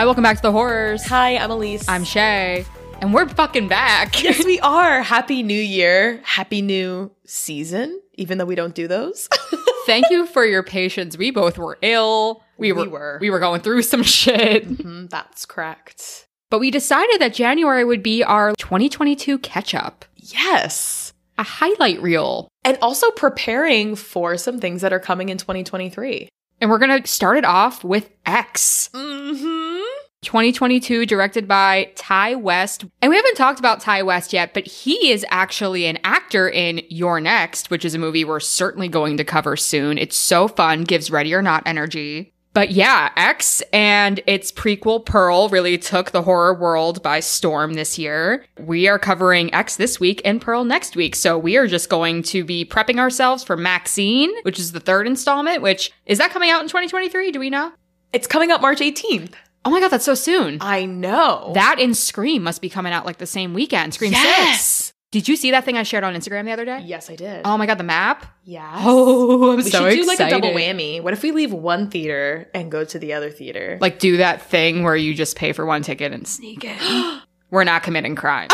Hi, welcome back to The Horrors. Hi, I'm Elise. I'm Shay. And we're fucking back. Yes, we are. Happy New Year. Happy New Season, even though we don't do those. Thank you for your patience. We both were ill. We were going through some shit. Mm-hmm, that's correct. But we decided that January would be our 2022 catch-up. Yes. A highlight reel. And also preparing for some things that are coming in 2023. And we're going to start it off with X. Mm-hmm. 2022, directed by Ti West. And we haven't talked about Ti West yet, but he is actually an actor in You're Next, which is a movie we're certainly going to cover soon. It's so fun, gives Ready or Not energy. But yeah, X and its prequel Pearl really took the horror world by storm this year. We are covering X this week and Pearl next week. So we are just going to be prepping ourselves for Maxine, which is the third installment, which is that coming out in 2023? Do we know? It's coming out March 18th. Oh my God, that's so soon. I know. That and Scream must be coming out like the same weekend. Scream 6. Did you see that thing I shared on Instagram the other day? Yes, I did. Oh my God, the map? Yes. Oh, I'm so excited. We should do like a double whammy. What if we leave one theater and go to the other theater? Like do that thing where you just pay for one ticket and sneak in. We're not committing crime.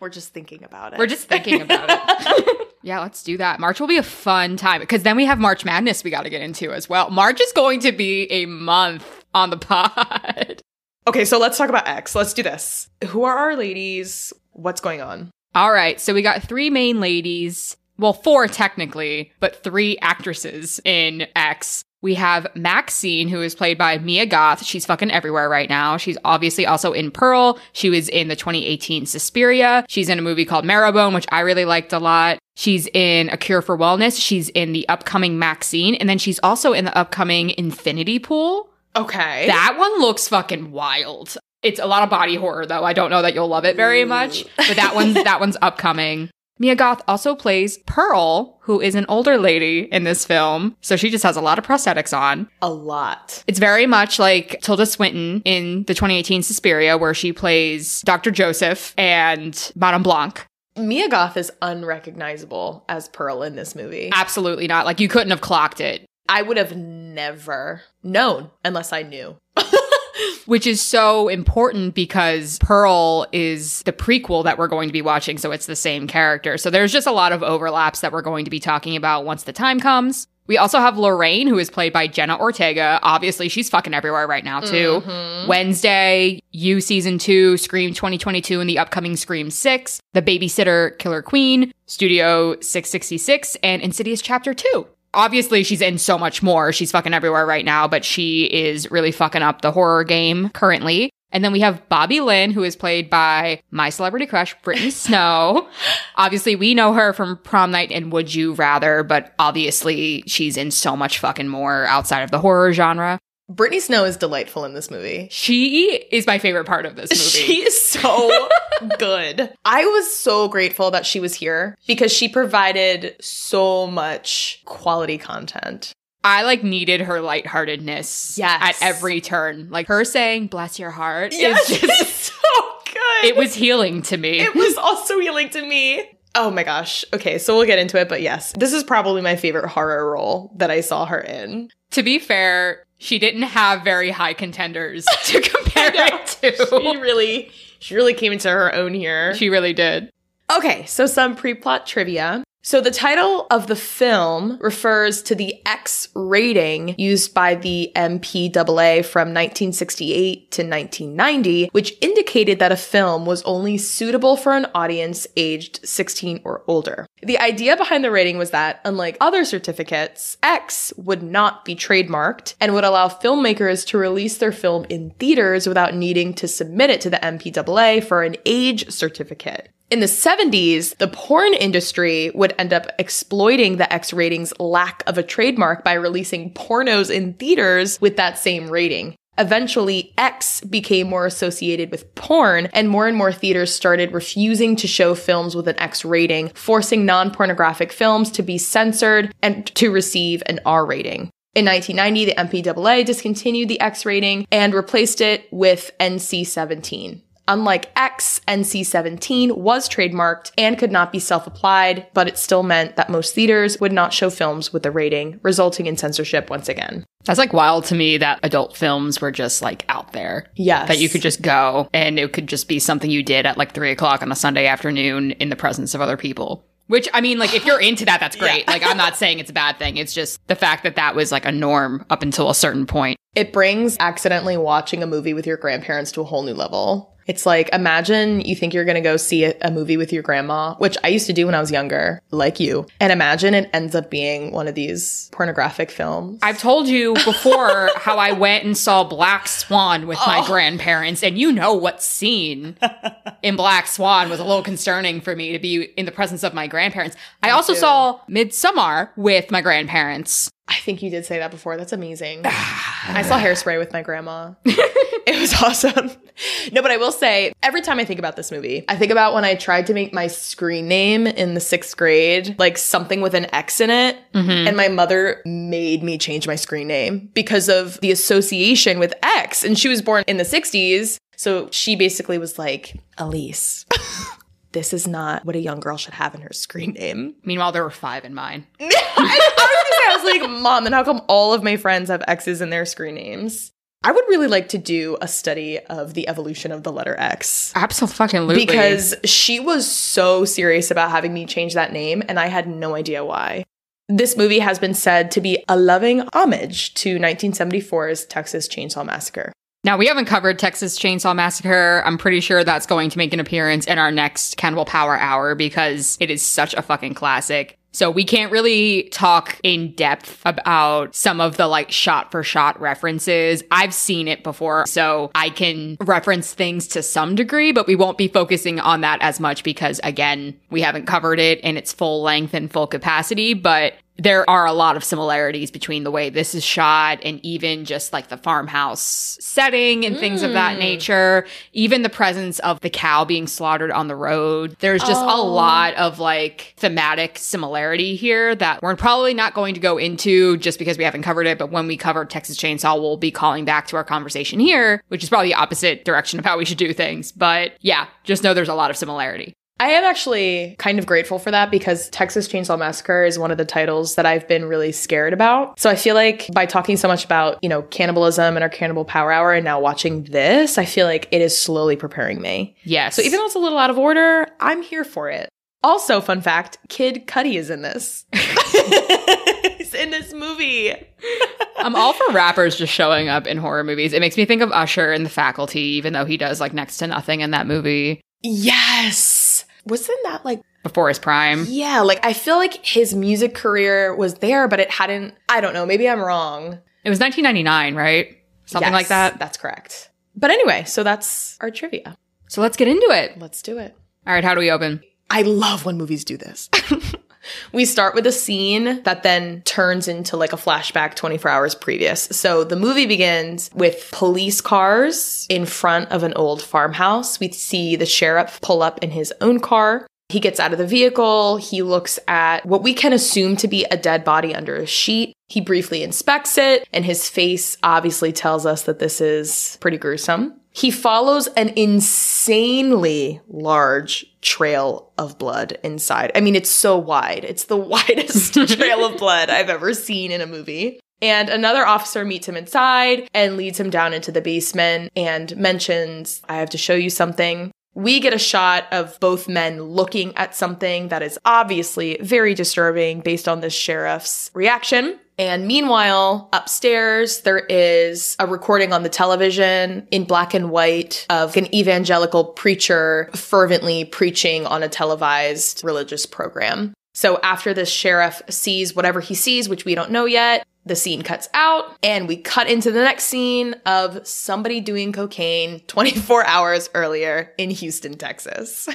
We're just thinking about it. We're just thinking about it. Yeah, let's do that. March will be a fun time because then we have March Madness we got to get into as well. March is going to be a month on the pod. Okay, so let's talk about X. Let's do this. Who are our ladies? What's going on? All right, so we got three main ladies. Well, four technically, but three actresses in X. We have Maxine, who is played by Mia Goth. She's fucking everywhere right now. She's obviously also in Pearl. She was in the 2018 Suspiria. She's in a movie called Marrowbone, which I really liked a lot. She's in A Cure for Wellness. She's in the upcoming Maxine. And then she's also in the upcoming Infinity Pool. Okay. That one looks fucking wild. It's a lot of body horror, though. I don't know that you'll love it very much, but that one's upcoming. Mia Goth also plays Pearl, who is an older lady in this film, so she just has a lot of prosthetics on. A lot. It's very much like Tilda Swinton in the 2018 Suspiria, where she plays Dr. Joseph and Madame Blanc. Mia Goth is unrecognizable as Pearl in this movie. Absolutely not. Like, you couldn't have clocked it. I would have never known unless I knew. Which is so important because Pearl is the prequel that we're going to be watching, so it's the same character. So there's just a lot of overlaps that we're going to be talking about once the time comes. We also have Lorraine, who is played by Jenna Ortega. Obviously, she's fucking everywhere right now, too. Mm-hmm. Wednesday, You Season 2, Scream 2022, and the upcoming Scream 6, The Babysitter, Killer Queen, Studio 666, and Insidious Chapter 2. Obviously, she's in so much more. She's fucking everywhere right now, but she is really fucking up the horror game currently. And then we have Bobby Lynn, who is played by my celebrity crush, Brittany Snow. Obviously, we know her from Prom Night and Would You Rather, but obviously, she's in so much fucking more outside of the horror genre. Brittany Snow is delightful in this movie. She is my favorite part of this movie. She is so good. I was so grateful that she was here because she provided so much quality content. I like needed her lightheartedness at every turn. Like her saying, bless your heart. Yes, is just it's so good. It was healing to me. It was also healing to me. Oh my gosh. Okay, so we'll get into it. But yes, this is probably my favorite horror role that I saw her in. To be fair, she didn't have very high contenders to compare it to. She really came into her own here. She really did. Okay, so some pre-plot trivia. So the title of the film refers to the X rating used by the MPAA from 1968 to 1990, which indicated that a film was only suitable for an audience aged 16 or older. The idea behind the rating was that, unlike other certificates, X would not be trademarked and would allow filmmakers to release their film in theaters without needing to submit it to the MPAA for an age certificate. In the 70s, the porn industry would end up exploiting the X rating's lack of a trademark by releasing pornos in theaters with that same rating. Eventually, X became more associated with porn, and more theaters started refusing to show films with an X rating, forcing non-pornographic films to be censored and to receive an R rating. In 1990, the MPAA discontinued the X rating and replaced it with NC-17. Unlike X, NC-17 was trademarked and could not be self-applied, but it still meant that most theaters would not show films with a rating, resulting in censorship once again. That's like wild to me that adult films were just like out there. Yes. That you could just go and it could just be something you did at like 3 o'clock on a Sunday afternoon in the presence of other people. Which, I mean, like, if you're into that, that's great. Yeah. Like, I'm not saying it's a bad thing. It's just the fact that that was like a norm up until a certain point. It brings accidentally watching a movie with your grandparents to a whole new level. It's like, imagine you think you're going to go see a movie with your grandma, which I used to do when I was younger, like you. And imagine it ends up being one of these pornographic films. I've told you before how I went and saw Black Swan with my grandparents. And you know what scene in Black Swan was a little concerning for me to be in the presence of my grandparents. I also saw Midsommar with my grandparents. I think you did say that before. That's amazing. I saw Hairspray with my grandma. It was awesome. No, but I will say, every time I think about this movie, I think about when I tried to make my screen name in the 6th grade, like something with an X in it. Mm-hmm. And my mother made me change my screen name because of the association with X. And she was born in the 60s. So she basically was like, Elise, this is not what a young girl should have in her screen name. Meanwhile, there were 5 in mine. I was like, Mom, then how come all of my friends have X's in their screen names? I would really like to do a study of the evolution of the letter X. Absolutely. Because she was so serious about having me change that name, and I had no idea why. This movie has been said to be a loving homage to 1974's Texas Chainsaw Massacre. Now, we haven't covered Texas Chainsaw Massacre. I'm pretty sure that's going to make an appearance in our next Cannibal Power Hour because it is such a fucking classic. So we can't really talk in depth about some of the like shot for shot references. I've seen it before, so I can reference things to some degree, but we won't be focusing on that as much because, again, we haven't covered it in its full length and full capacity, but there are a lot of similarities between the way this is shot and even just like the farmhouse setting and things of that nature. Even the presence of the cow being slaughtered on the road. There's just a lot of like thematic similarities here that we're probably not going to go into just because we haven't covered it. But when we cover Texas Chainsaw, we'll be calling back to our conversation here, which is probably the opposite direction of how we should do things. But yeah, just know there's a lot of similarity. I am actually kind of grateful for that because Texas Chainsaw Massacre is one of the titles that I've been really scared about. So I feel like by talking so much about, you know, cannibalism and our Cannibal Power Hour and now watching this, I feel like it is slowly preparing me. Yes. So even though it's a little out of order, I'm here for it. Also, fun fact, Kid Cudi is in this. He's in this movie. I'm all for rappers just showing up in horror movies. It makes me think of Usher in The Faculty, even though he does like next to nothing in that movie. Yes. Wasn't that like before his prime? Yeah. Like I feel like his music career was there, but it hadn't. I don't know. Maybe I'm wrong. It was 1999, right? Something like that. That's correct. But anyway, so that's our trivia. So let's get into it. Let's do it. All right. How do we open? I love when movies do this. We start with a scene that then turns into like a flashback 24 hours previous. So the movie begins with police cars in front of an old farmhouse. We see the sheriff pull up in his own car. He gets out of the vehicle. He looks at what we can assume to be a dead body under a sheet. He briefly inspects it, and his face obviously tells us that this is pretty gruesome. He follows an insanely large trail of blood inside. I mean, it's so wide. It's the widest trail of blood I've ever seen in a movie. And another officer meets him inside and leads him down into the basement and mentions, I have to show you something. We get a shot of both men looking at something that is obviously very disturbing based on the sheriff's reaction. And meanwhile, upstairs, there is a recording on the television in black and white of an evangelical preacher fervently preaching on a televised religious program. So after the sheriff sees whatever he sees, which we don't know yet, the scene cuts out and we cut into the next scene of somebody doing cocaine 24 hours earlier in Houston, Texas.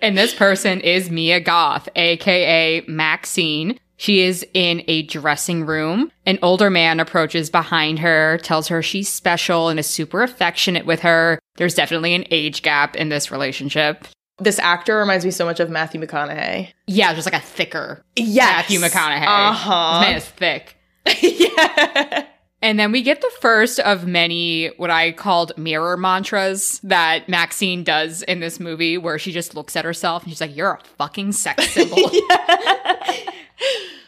And this person is Mia Goth, aka Maxine. She is in a dressing room. An older man approaches behind her, tells her she's special and is super affectionate with her. There's definitely an age gap in this relationship. This actor reminds me so much of Matthew McConaughey. Yeah, just like a thicker Matthew McConaughey. Uh-huh. This man is thick. Yeah. And then we get the first of many what I called mirror mantras that Maxine does in this movie, where she just looks at herself and she's like, you're a fucking sex symbol.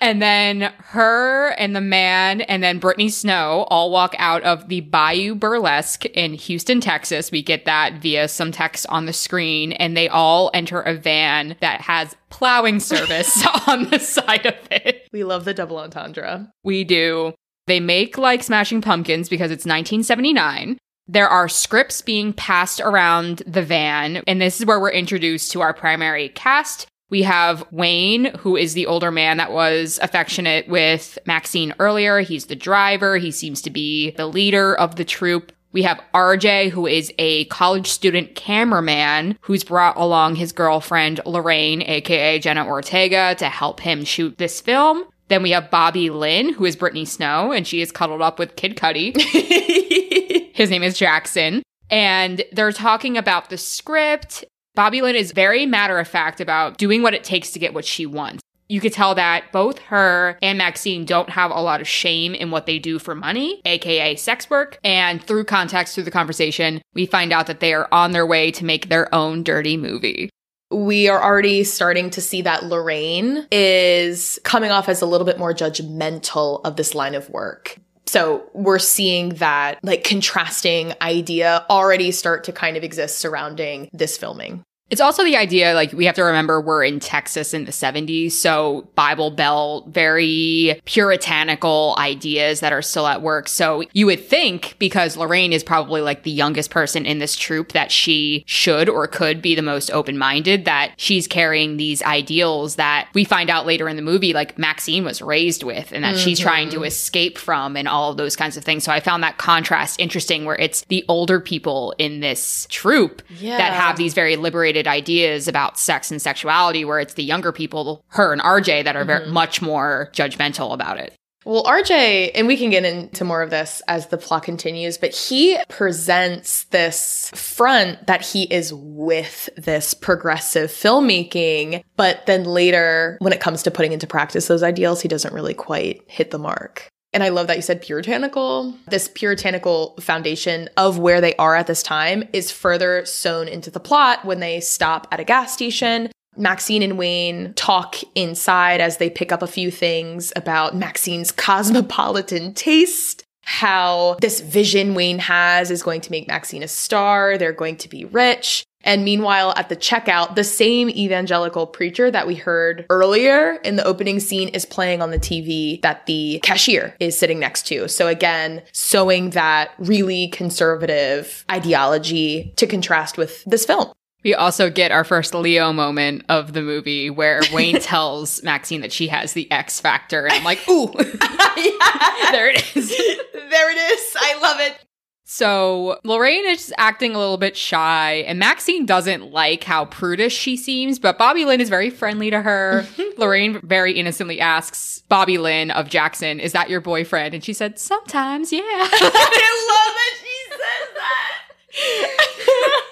And then her and the man and then Brittany Snow all walk out of the Bayou Burlesque in Houston, Texas. We get that via some text on the screen. And they all enter a van that has plowing service on the side of it. We love the double entendre. We do. They make like Smashing Pumpkins because it's 1979. There are scripts being passed around the van, and this is where we're introduced to our primary cast. We have Wayne, who is the older man that was affectionate with Maxine earlier. He's the driver. He seems to be the leader of the troupe. We have RJ, who is a college student cameraman who's brought along his girlfriend, Lorraine, aka Jenna Ortega, to help him shoot this film. Then we have Bobby Lynn, who is Brittany Snow, and she is cuddled up with Kid Cudi. His name is Jackson. And they're talking about the script. Bobby Lynn is very matter-of-fact about doing what it takes to get what she wants. You could tell that both her and Maxine don't have a lot of shame in what they do for money, aka sex work. And through context, through the conversation, we find out that they are on their way to make their own dirty movie. We are already starting to see that Lorraine is coming off as a little bit more judgmental of this line of work. So we're seeing that like contrasting idea already start to kind of exist surrounding this filming. It's also the idea, like, we have to remember we're in Texas in the 70s, so Bible Belt, very puritanical ideas that are still at work. So you would think, because Lorraine is probably, like, the youngest person in this troupe, that she should or could be the most open-minded, that she's carrying these ideals that we find out later in the movie, like, Maxine was raised with, and that she's trying to escape from, and all of those kinds of things. So I found that contrast interesting, where it's the older people in this troupe that have these very liberated ideas about sex and sexuality, where it's the younger people, her and RJ, that are very much more judgmental about it. Well, RJ, and we can get into more of this as the plot continues, but he presents this front that he is with this progressive filmmaking, but then later, when it comes to putting into practice those ideals, he doesn't really quite hit the mark. And I love that you said puritanical. This puritanical foundation of where they are at this time is further sewn into the plot when they stop at a gas station. Maxine and Wayne talk inside as they pick up a few things about Maxine's cosmopolitan taste, how this vision Wayne has is going to make Maxine a star, they're going to be rich. And meanwhile, at the checkout, the same evangelical preacher that we heard earlier in the opening scene is playing on the TV that the cashier is sitting next to. So again, sowing that really conservative ideology to contrast with this film. We also get our first Leo moment of the movie, where Wayne tells Maxine that she has the X factor. And I'm like, ooh, there it is. There it is. I love it. So Lorraine is acting a little bit shy, and Maxine doesn't like how prudish she seems, but Bobby Lynn is very friendly to her. Lorraine very innocently asks Bobby Lynn of Jackson, is that your boyfriend? And she said, sometimes, yeah. I love that she says that.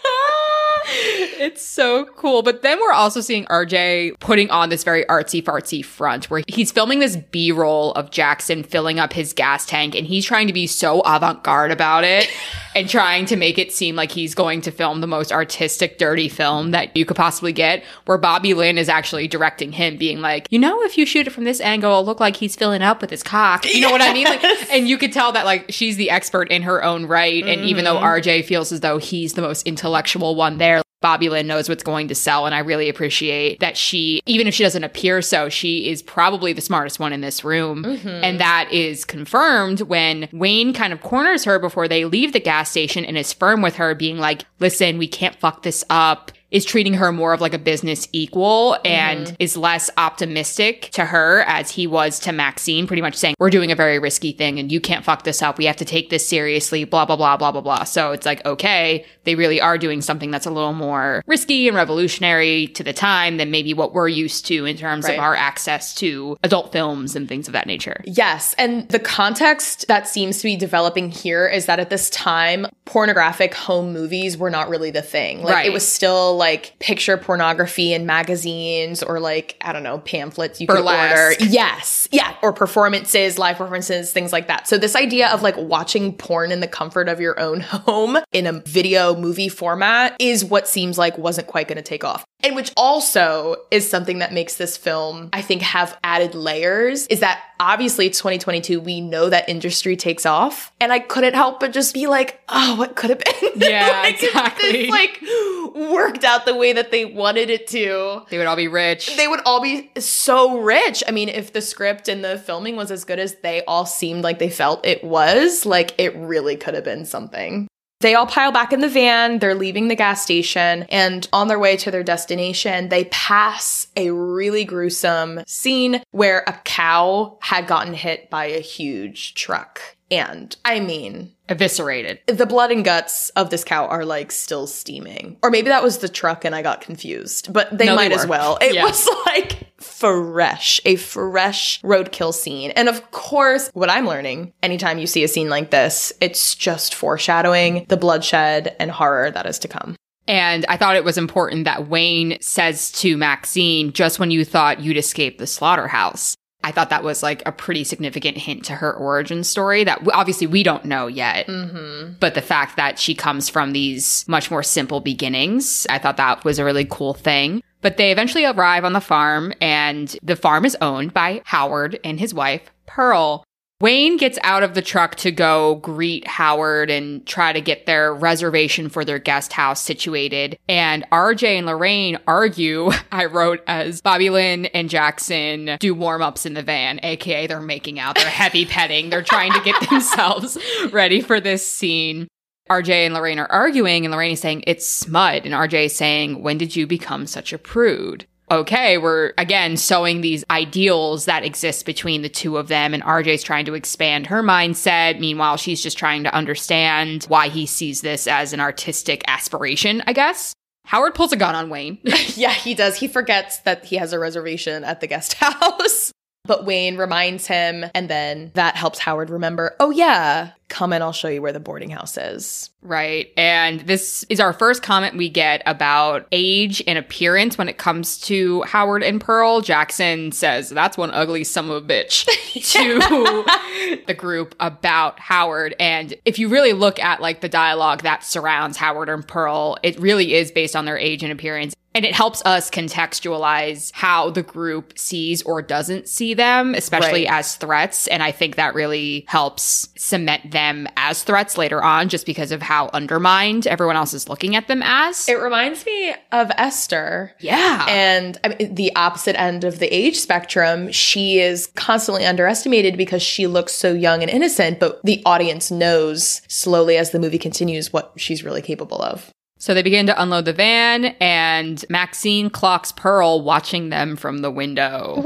It's so cool. But then we're also seeing RJ putting on this very artsy-fartsy front, where he's filming this B-roll of Jackson filling up his gas tank, and he's trying to be so avant-garde about it and trying to make it seem like he's going to film the most artistic, dirty film that you could possibly get, where Bobby Lynn is actually directing him, being like, you know, if you shoot it from this angle, it'll look like he's filling up with his cock. You know what I mean? Like, and you could tell that, like, she's the expert in her own right, and even though RJ feels as though he's the most intellectual one there, Bobby Lynn knows what's going to sell, and I really appreciate that she, even if she doesn't appear so, she is probably the smartest one in this room. And that is confirmed when Wayne kind of corners her before they leave the gas station and is firm with her, being like, listen, we can't fuck this up, is treating her more of like a business equal and is less optimistic to her as he was to Maxine, pretty much saying, we're doing a very risky thing and you can't fuck this up. We have to take this seriously, blah, blah, blah, blah, blah, blah. So it's like, okay, they really are doing something that's a little more risky and revolutionary to the time than maybe what we're used to in terms of our access to adult films and things of that nature. Yes. And the context that seems to be developing here is that at this time, pornographic home movies were not really the thing. Like, right. It was still, like, picture pornography in magazines or, like, I don't know, pamphlets you Burlesque. Could order. Yes. Yeah. Or performances, live performances, things like that. So this idea of, like, watching porn in the comfort of your own home in a video movie format is what seems like wasn't quite going to take off. And which also is something that makes this film, I think, have added layers, is that obviously it's 2022. We know that industry takes off. And I couldn't help but just be like, oh, what could have been? Yeah, like, exactly. If this, like, worked out the way that they wanted it to, they would all be rich. They would all be so rich. I mean, if the script and the filming was as good as they all seemed like they felt it was, like, it really could have been something. They all pile back in the van, they're leaving the gas station, and on their way to their destination, they pass a really gruesome scene where a cow had gotten hit by a huge truck. And, I mean, eviscerated. The blood and guts of this cow are, like, still steaming. Or maybe that was the truck and I got confused, but they were. As well. It was, like, a fresh roadkill scene. And of course, what I'm learning, anytime you see a scene like this, it's just foreshadowing the bloodshed and horror that is to come. And I thought it was important that Wayne says to Maxine, just when you thought you'd escaped the slaughterhouse. I thought that was, like, a pretty significant hint to her origin story that obviously we don't know yet. Mm-hmm. But the fact that she comes from these much more simple beginnings, I thought that was a really cool thing. But they eventually arrive on the farm, and the farm is owned by Howard and his wife, Pearl. Wayne gets out of the truck to go greet Howard and try to get their reservation for their guest house situated. And RJ and Lorraine argue, I wrote as Bobby Lynn and Jackson do warm-ups in the van, aka they're making out, they're heavy petting, they're trying to get themselves ready for this scene. RJ and Lorraine are arguing, and Lorraine is saying, it's smut. And RJ is saying, when did you become such a prude? Okay, we're, again, sowing these ideals that exist between the two of them, and RJ's trying to expand her mindset. Meanwhile, she's just trying to understand why he sees this as an artistic aspiration, I guess. Howard pulls a gun on Wayne. Yeah, he does. He forgets that he has a reservation at the guest house. But Wayne reminds him, and then that helps Howard remember, oh yeah, come and I'll show you where the boarding house is. Right. And this is our first comment we get about age and appearance when it comes to Howard and Pearl. Jackson says, that's one ugly son of a bitch to the group about Howard. And if you really look at, like, the dialogue that surrounds Howard and Pearl, it really is based on their age and appearance. And it helps us contextualize how the group sees or doesn't see them, especially right. as threats. And I think that really helps cement them as threats later on, just because of how undermined everyone else is looking at them as. It reminds me of Esther. Yeah. And I mean, the opposite end of the age spectrum, she is constantly underestimated because she looks so young and innocent, but the audience knows slowly as the movie continues what she's really capable of. So they begin to unload the van, and Maxine clocks Pearl watching them from the window.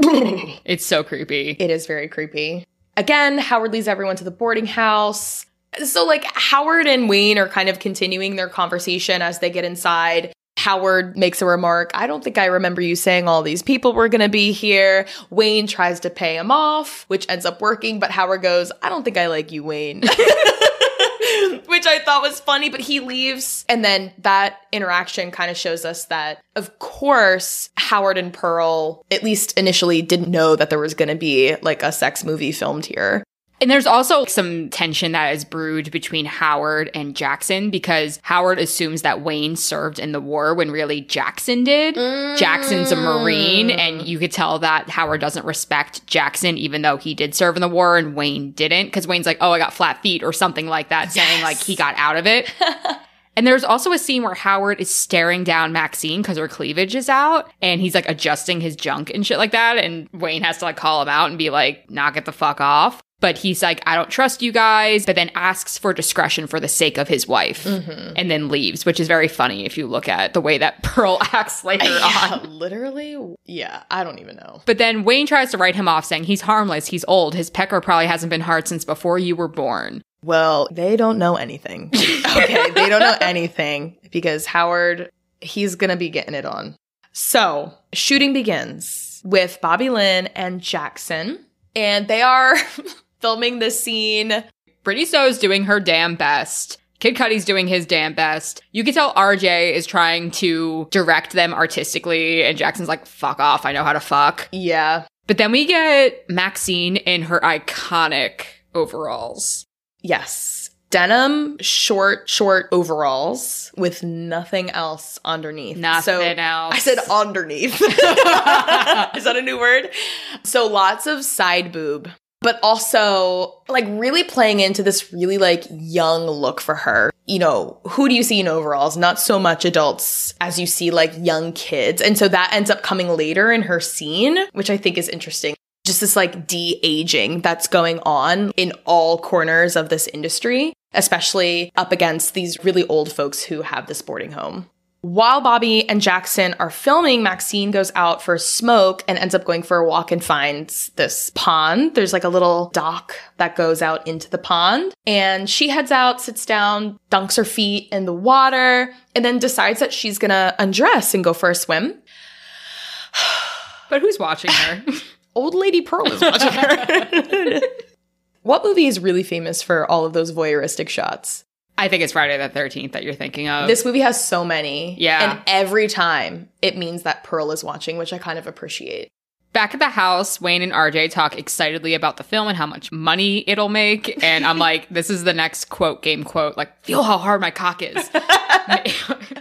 It's so creepy. It is very creepy. Again, Howard leads everyone to the boarding house. So, like, Howard and Wayne are kind of continuing their conversation as they get inside. Howard makes a remark, I don't think I remember you saying all these people were going to be here. Wayne tries to pay him off, which ends up working, but Howard goes, I don't think I like you, Wayne. Which I thought was funny, but he leaves. And then that interaction kind of shows us that, of course, Howard and Pearl, at least initially, didn't know that there was going to be, like, a sex movie filmed here. And there's also some tension that is brewed between Howard and Jackson, because Howard assumes that Wayne served in the war when really Jackson did. Jackson's a Marine, and you could tell that Howard doesn't respect Jackson, even though he did serve in the war and Wayne didn't, because Wayne's like, oh, I got flat feet or something like that, saying, like, he got out of it. And there's also a scene where Howard is staring down Maxine because her cleavage is out, and he's, like, adjusting his junk and shit like that, and Wayne has to, like, call him out and be like, knock it the fuck off. But he's like, I don't trust you guys, but then asks for discretion for the sake of his wife and then leaves, which is very funny if you look at the way that Pearl acts later on. Literally. Yeah, I don't even know. But then Wayne tries to write him off, saying he's harmless, he's old, his pecker probably hasn't been hard since before you were born. Well, they don't know anything. Okay, they don't know anything, because Howard, he's going to be getting it on. So shooting begins with Bobby Lynn and Jackson, and they are filming this scene. Brittany Snow is doing her damn best Kid Cudi's doing his damn best. You can tell RJ is trying to direct them artistically, and Jackson's like, fuck off, I know how to fuck. Yeah. But then we get Maxine in her iconic overalls. Yes. Denim, short overalls with nothing else underneath. Nothing else. I said underneath. Is that a new word? So lots of side boob. But also, like, really playing into this really, like, young look for her. You know, who do you see in overalls? Not so much adults as you see, like, young kids. And so that ends up coming later in her scene, which I think is interesting. Just this, like, de-aging that's going on in all corners of this industry, especially up against these really old folks who have this boarding home. While Bobby and Jackson are filming, Maxine goes out for a smoke and ends up going for a walk and finds this pond. There's like a little dock that goes out into the pond. And she heads out, sits down, dunks her feet in the water, and then decides that she's going to undress and go for a swim. But who's watching her? Old Lady Pearl is watching her. What movie is really famous for all of those voyeuristic shots? I think it's Friday the 13th that you're thinking of. This movie has so many. Yeah. And every time it means that Pearl is watching, which I kind of appreciate. Back at the house, Wayne and RJ talk excitedly about the film and how much money it'll make. And I'm like, this is the next quote game quote. Like, feel how hard my cock is.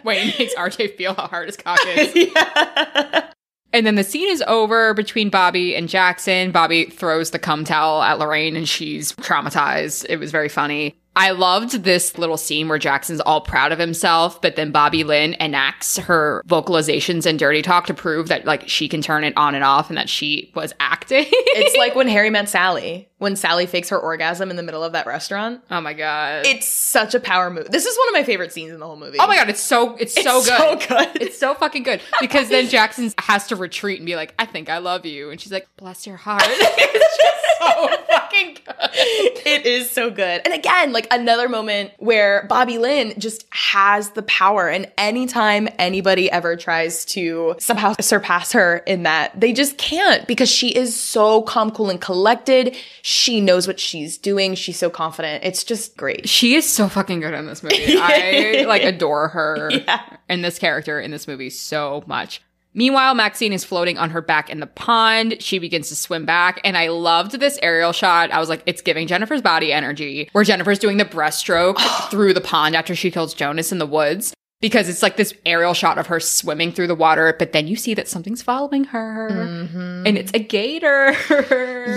Wayne makes RJ feel how hard his cock is. Yeah. And then the scene is over between Bobby and Jackson. Bobby throws the cum towel at Lorraine and she's traumatized. It was very funny. I loved this little scene where Jackson's all proud of himself, but then Bobby Lynn enacts her vocalizations and dirty talk to prove that, like, she can turn it on and off and that she was acting. It's like when Harry Met Sally, when Sally fakes her orgasm in the middle of that restaurant. Oh my God. It's such a power move. This is one of my favorite scenes in the whole movie. Oh my God. It's so good. It's so fucking good. Because then Jackson has to retreat and be like, I think I love you. And she's like, bless your heart. It's just so fucking good. It is so good. And again, like, another moment where Bobby Lynn just has the power, and anytime anybody ever tries to somehow surpass her in that, they just can't, because she is so calm, cool, and collected. She knows what she's doing. She's so confident. It's just great. She is so fucking good in this movie. I, like, adore her and this character in this movie so much. Meanwhile, Maxine is floating on her back in the pond. She begins to swim back. And I loved this aerial shot. I was like, it's giving Jennifer's Body energy, where Jennifer's doing the breaststroke through the pond after she kills Jonas in the woods. Because it's like this aerial shot of her swimming through the water. But then you see that something's following her. Mm-hmm. And it's a gator.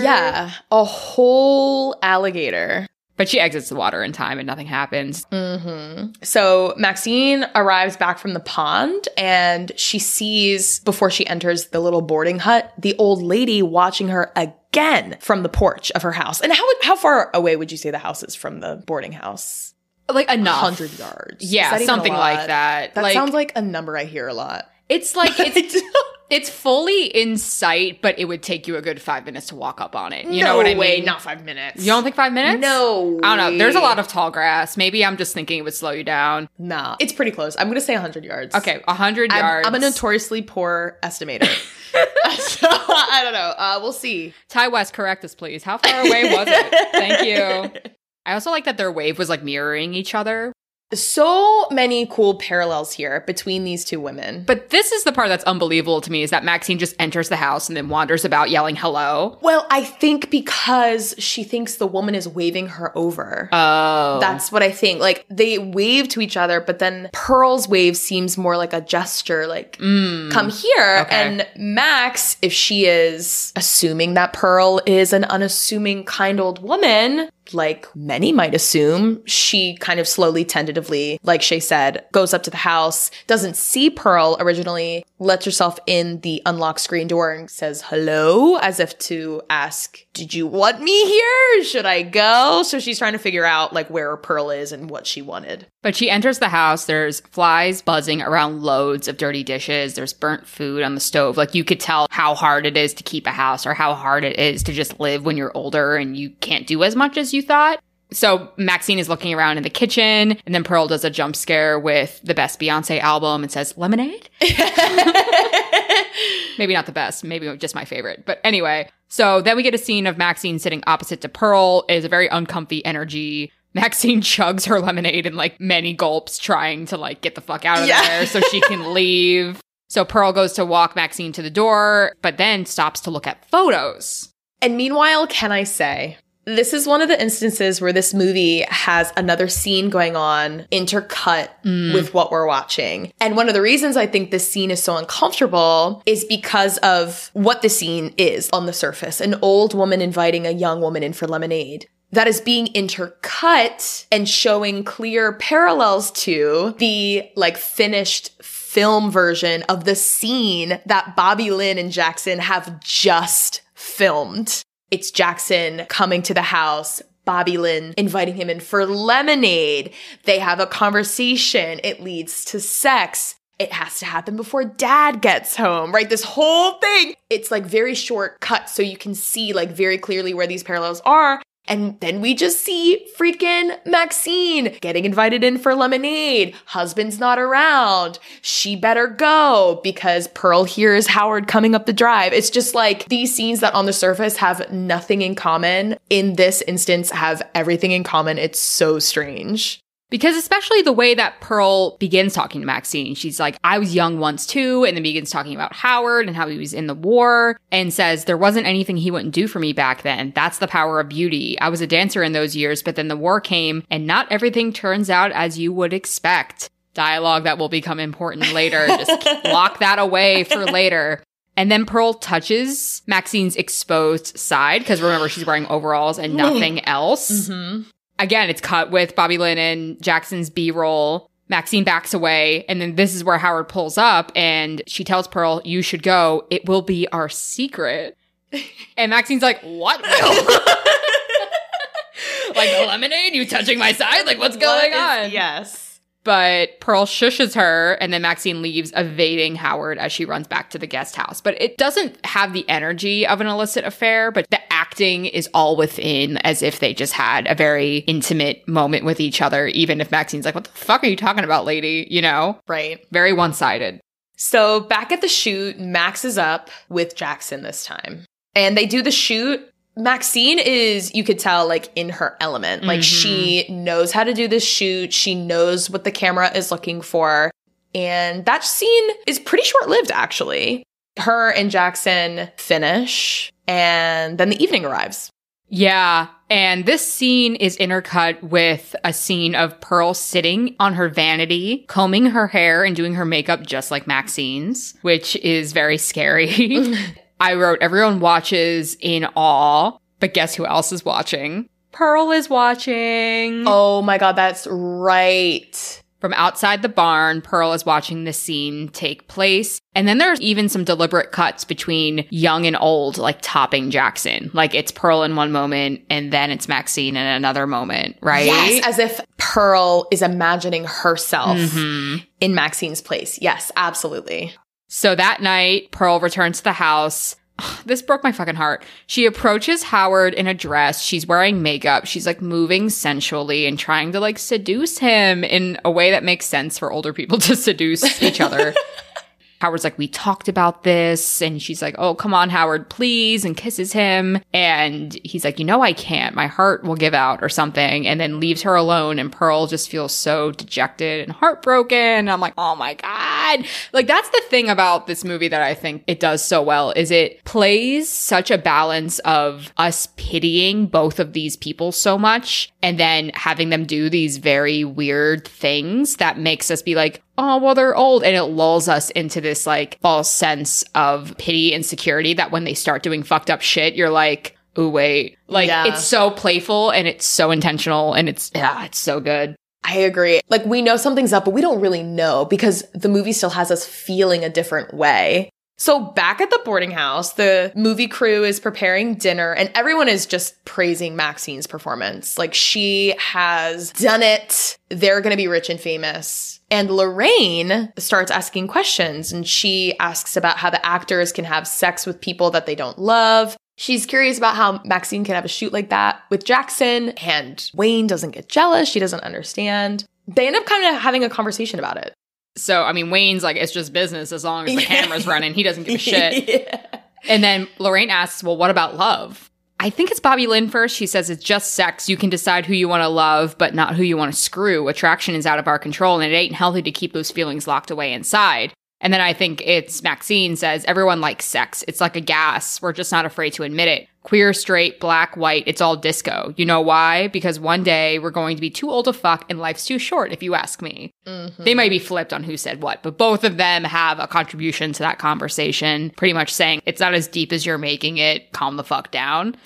Yeah, a whole alligator. But she exits the water in time and nothing happens. Mm-hmm. So Maxine arrives back from the pond and she sees, before she enters the little boarding hut, the old lady watching her again from the porch of her house. And how far away would you say the house is from the boarding house? Like enough. 100 yards. Yeah, something like that. That, like, sounds like a number I hear a lot. It's like, it's fully in sight, but it would take you a good 5 minutes to walk up on it. You know what I mean? No way, not 5 minutes. You don't think 5 minutes? No. I don't know. There's a lot of tall grass. Maybe I'm just thinking it would slow you down. Nah, it's pretty close. I'm going to say 100 yards. Okay, 100 yards. I'm a notoriously poor estimator. So, I don't know. We'll see. Ti West, correct us, please. How far away was it? Thank you. I also like that their wave was, like, mirroring each other. So many cool parallels here between these two women. But this is the part that's unbelievable to me, is that Maxine just enters the house and then wanders about yelling hello. Well, I think because she thinks the woman is waving her over. Oh. That's what I think. Like, they wave to each other, but then Pearl's wave seems more like a gesture, like, come here. Okay. And Max, if she is assuming that Pearl is an unassuming, kind old woman, like many might assume, she kind of slowly, tentatively, like Shay said, goes up to the house, doesn't see Pearl originally, lets herself in the unlocked screen door and says hello, as if to ask, did you want me here? Should I go? So she's trying to figure out, like, where Pearl is and what she wanted. But she enters the house. There's flies buzzing around loads of dirty dishes. There's burnt food on the stove. Like, you could tell how hard it is to keep a house, or how hard it is to just live when you're older and you can't do as much as you thought. So Maxine is looking around in the kitchen, and then Pearl does a jump scare with the best Beyonce album and says, lemonade? Maybe not the best. Maybe just my favorite. But anyway, so then we get a scene of Maxine sitting opposite to Pearl. It is a very uncomfy energy. Maxine chugs her lemonade in, like, many gulps, trying to, like, get the fuck out of there so she can leave. So Pearl goes to walk Maxine to the door, but then stops to look at photos. And meanwhile, can I say, this is one of the instances where this movie has another scene going on intercut with what we're watching. And one of the reasons I think this scene is so uncomfortable is because of what the scene is on the surface. An old woman inviting a young woman in for lemonade. That is being intercut and showing clear parallels to the, like, finished film version of the scene that Bobby Lynn and Jackson have just filmed. It's Jackson coming to the house, Bobby Lynn inviting him in for lemonade. They have a conversation. It leads to sex. It has to happen before dad gets home, right? This whole thing. It's like very short cut, so you can see like very clearly where these parallels are. And then we just see freaking Maxine getting invited in for lemonade. Husband's not around. She better go because Pearl hears Howard coming up the drive. It's just like these scenes that on the surface have nothing in common, in this instance have everything in common. It's so strange. Because especially the way that Pearl begins talking to Maxine, she's like, I was young once too, and then begins talking about Howard and how he was in the war, and says, there wasn't anything he wouldn't do for me back then. That's the power of beauty. I was a dancer in those years, but then the war came, and not everything turns out as you would expect. Dialogue that will become important later. Just lock that away for later. And then Pearl touches Maxine's exposed side, because remember, she's wearing overalls and nothing else. Mm-hmm. Again, it's cut with Bobby Lynn and Jackson's B-roll. Maxine backs away, and then this is where Howard pulls up, and she tells Pearl, you should go. It will be our secret. And Maxine's like, what will? Like, the lemonade? You touching my side? Like, what's going on? Yes. But Pearl shushes her, and then Maxine leaves, evading Howard as she runs back to the guest house. But it doesn't have the energy of an illicit affair, but the acting is all within, as if they just had a very intimate moment with each other, even if Maxine's like, what the fuck are you talking about, lady? You know? Right. Very one-sided. So back at the shoot, Max is up with Jackson this time. And they do the shoot. Maxine is, you could tell, like, in her element. Like, she knows how to do this shoot. She knows what the camera is looking for. And that scene is pretty short-lived, actually. Her and Jackson finish, and then the evening arrives. Yeah, and this scene is intercut with a scene of Pearl sitting on her vanity, combing her hair and doing her makeup just like Maxine's, which is very scary. I wrote, everyone watches in awe, but guess who else is watching? Pearl is watching. Oh my God, that's right. From outside the barn, Pearl is watching the scene take place. And then there's even some deliberate cuts between young and old, like topping Jackson. Like, it's Pearl in one moment, and then it's Maxine in another moment, right? Yes, as if Pearl is imagining herself in Maxine's place. Yes, absolutely. So that night, Pearl returns to the house. Ugh, this broke my fucking heart. She approaches Howard in a dress. She's wearing makeup. She's, like, moving sensually and trying to, like, seduce him in a way that makes sense for older people to seduce each other. Howard's like, we talked about this. And she's like, oh, come on, Howard, please, and kisses him. And he's like, you know, I can't. My heart will give out or something. And then leaves her alone. And Pearl just feels so dejected and heartbroken. And I'm like, oh, my God. Like, that's the thing about this movie that I think it does so well, is it plays such a balance of us pitying both of these people so much and then having them do these very weird things that makes us be like, oh, well, they're old. And it lulls us into this, like, false sense of pity and security that when they start doing fucked up shit, you're like, oh, wait. Like, it's so playful and it's so intentional and it's so good. I agree. Like, we know something's up, but we don't really know because the movie still has us feeling a different way. So back at the boarding house, the movie crew is preparing dinner and everyone is just praising Maxine's performance. Like, she has done it. They're going to be rich and famous. And Lorraine starts asking questions, and she asks about how the actors can have sex with people that they don't love. She's curious about how Maxine can have a shoot like that with Jackson, and Wayne doesn't get jealous. She doesn't understand. They end up kind of having a conversation about it. So, I mean, Wayne's like, it's just business as long as the camera's running. He doesn't give a shit. And then Lorraine asks, well, what about love? I think it's Bobby Lynn first. She says, it's just sex. You can decide who you want to love, but not who you want to screw. Attraction is out of our control, and it ain't healthy to keep those feelings locked away inside. And then I think it's Maxine says, everyone likes sex. It's like a gas. We're just not afraid to admit it. Queer, straight, black, white, it's all disco. You know why? Because one day we're going to be too old to fuck and life's too short, if you ask me. Mm-hmm. They might be flipped on who said what, but both of them have a contribution to that conversation, pretty much saying, it's not as deep as you're making it. Calm the fuck down.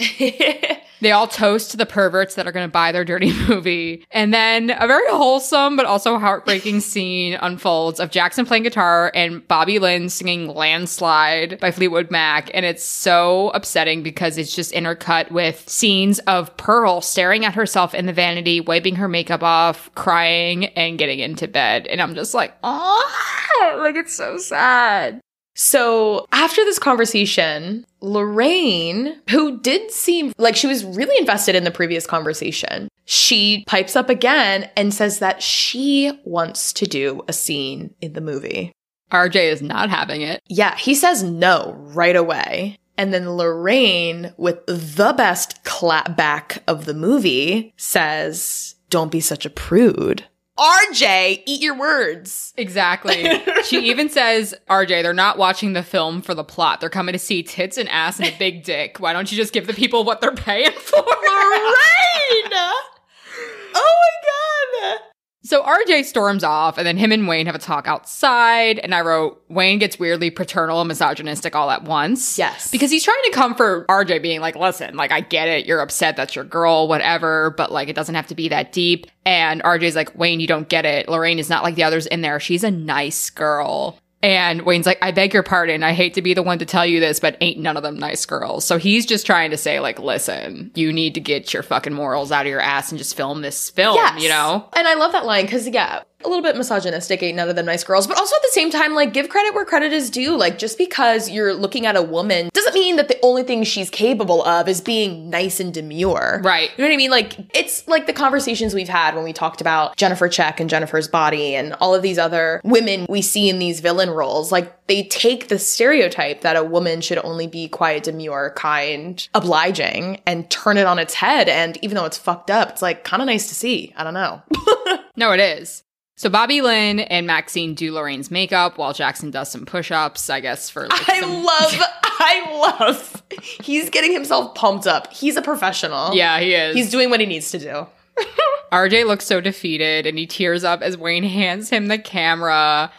They all toast to the perverts that are going to buy their dirty movie. And then a very wholesome but also heartbreaking scene unfolds of Jackson playing guitar and Bobby Lynn singing Landslide by Fleetwood Mac. And it's so upsetting because it's just intercut with scenes of Pearl staring at herself in the vanity, wiping her makeup off, crying, and getting into bed. And I'm just like, oh, like it's so sad. So after this conversation, Lorraine, who did seem like she was really invested in the previous conversation, she pipes up again and says that she wants to do a scene in the movie. RJ is not having it. Yeah, he says no right away. And then Lorraine, with the best clapback of the movie, says, don't be such a prude. RJ, eat your words. Exactly. She even says, RJ, they're not watching the film for the plot. They're coming to see tits and ass and a big dick. Why don't you just give the people what they're paying for? Lorraine! Oh my God! So RJ storms off, and then him and Wayne have a talk outside, and I wrote, Wayne gets weirdly paternal and misogynistic all at once. Yes. Because he's trying to comfort RJ, being like, listen, like, I get it, you're upset, that's your girl, whatever, but, like, it doesn't have to be that deep. And RJ's like, Wayne, you don't get it. Lorraine is not like the others in there. She's a nice girl. And Wayne's like, I beg your pardon, I hate to be the one to tell you this, but ain't none of them nice girls. So he's just trying to say, like, listen, you need to get your fucking morals out of your ass and just film this film, yes. You know? And I love that line because, yeah, a little bit misogynistic, ain't none of them nice girls. But also at the same time, like, give credit where credit is due. Like, just because you're looking at a woman doesn't mean that the only thing she's capable of is being nice and demure. Right. You know what I mean? Like, it's like the conversations we've had when we talked about Jennifer Check and Jennifer's Body and all of these other women we see in these villain roles. Like, they take the stereotype that a woman should only be quiet, demure, kind, obliging, and turn it on its head. And even though it's fucked up, it's, like, kind of nice to see. I don't know. No, it is. So Bobby Lynn and Maxine do Lorraine's makeup while Jackson does some push-ups, I guess, for like I love. He's getting himself pumped up. He's a professional. Yeah, he is. He's doing what he needs to do. RJ looks so defeated and he tears up as Wayne hands him the camera.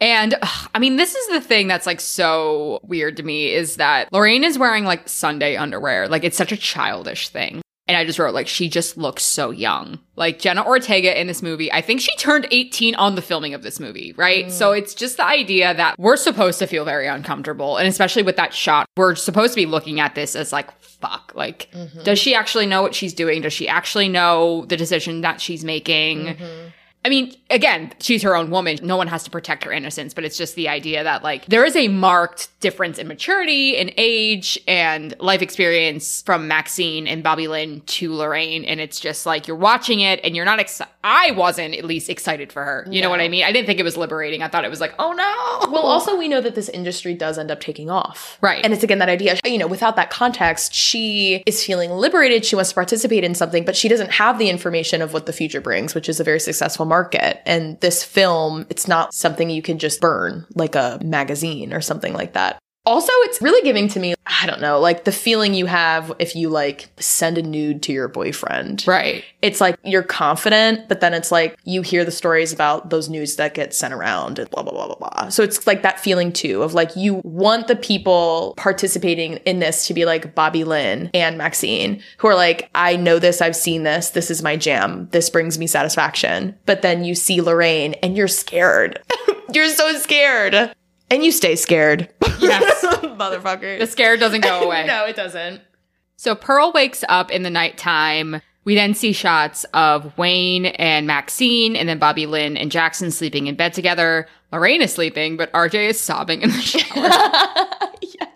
And I mean, this is the thing that's like so weird to me is that Lorraine is wearing like Sunday underwear. Like it's such a childish thing. And I just wrote, like, she just looks so young. Like, Jenna Ortega in this movie, I think she turned 18 on the filming of this movie, right? Mm. So it's just the idea that we're supposed to feel very uncomfortable. And especially with that shot, we're supposed to be looking at this as, like, fuck. Like, mm-hmm. Does she actually know what she's doing? Does she actually know the decision that she's making? Mm-hmm. I mean, again, she's her own woman. No one has to protect her innocence, but it's just the idea that, like, there is a marked difference in maturity and age and life experience from Maxine and Bobby Lynn to Lorraine. And it's just like, you're watching it and you're not excited. I wasn't at least excited for her. You know what I mean? I didn't think it was liberating. I thought it was like, oh no. Well, also we know that this industry does end up taking off. Right. And it's again, that idea, you know, without that context, she is feeling liberated. She wants to participate in something, but she doesn't have the information of what the future brings, which is a very successful market. And this film, it's not something you can just burn like a magazine or something like that. Also, it's really giving to me, I don't know, like the feeling you have if you like send a nude to your boyfriend. Right. It's like you're confident, but then it's like you hear the stories about those nudes that get sent around and blah, blah, blah, blah, blah. So it's like that feeling too of like you want the people participating in this to be like Bobby Lynn and Maxine who are like, I know this, I've seen this, this is my jam, this brings me satisfaction. But then you see Lorraine and you're scared. You're so scared. And you stay scared. Yes. Motherfucker. The scare doesn't go away. No, it doesn't. So Pearl wakes up in the nighttime. We then see shots of Wayne and Maxine and then Bobby Lynn and Jackson sleeping in bed together. Lorraine is sleeping, but RJ is sobbing in the shower. Yeah.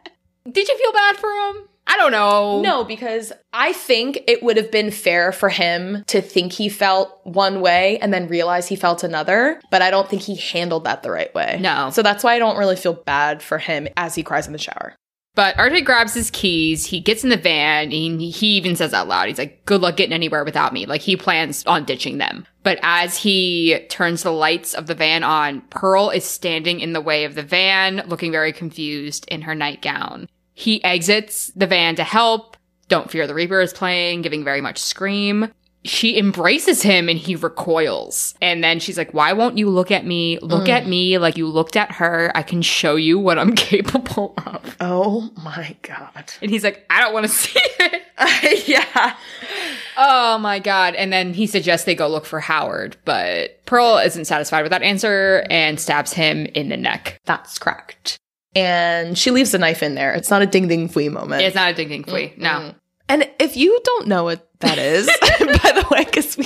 Did you feel bad for him? I don't know. No, because I think it would have been fair for him to think he felt one way and then realize he felt another. But I don't think he handled that the right way. No. So that's why I don't really feel bad for him as he cries in the shower. But RJ grabs his keys, he gets in the van, and he even says out loud, he's like, good luck getting anywhere without me. Like, he plans on ditching them. But as he turns the lights of the van on, Pearl is standing in the way of the van, looking very confused in her nightgown. He exits the van to help. Don't Fear the Reaper is playing, giving very much Scream. She embraces him and he recoils. And then she's like, why won't you look at me? Look at me like you looked at her. I can show you what I'm capable of. Oh my God. And he's like, I don't want to see it. Yeah. Oh my God. And then he suggests they go look for Howard, but Pearl isn't satisfied with that answer and stabs him in the neck. That's cracked. And she leaves the knife in there. It's not a ding-ding-fui moment. It's not a ding-ding-fui. Mm-hmm. No. And if you don't know what that is, by the way, because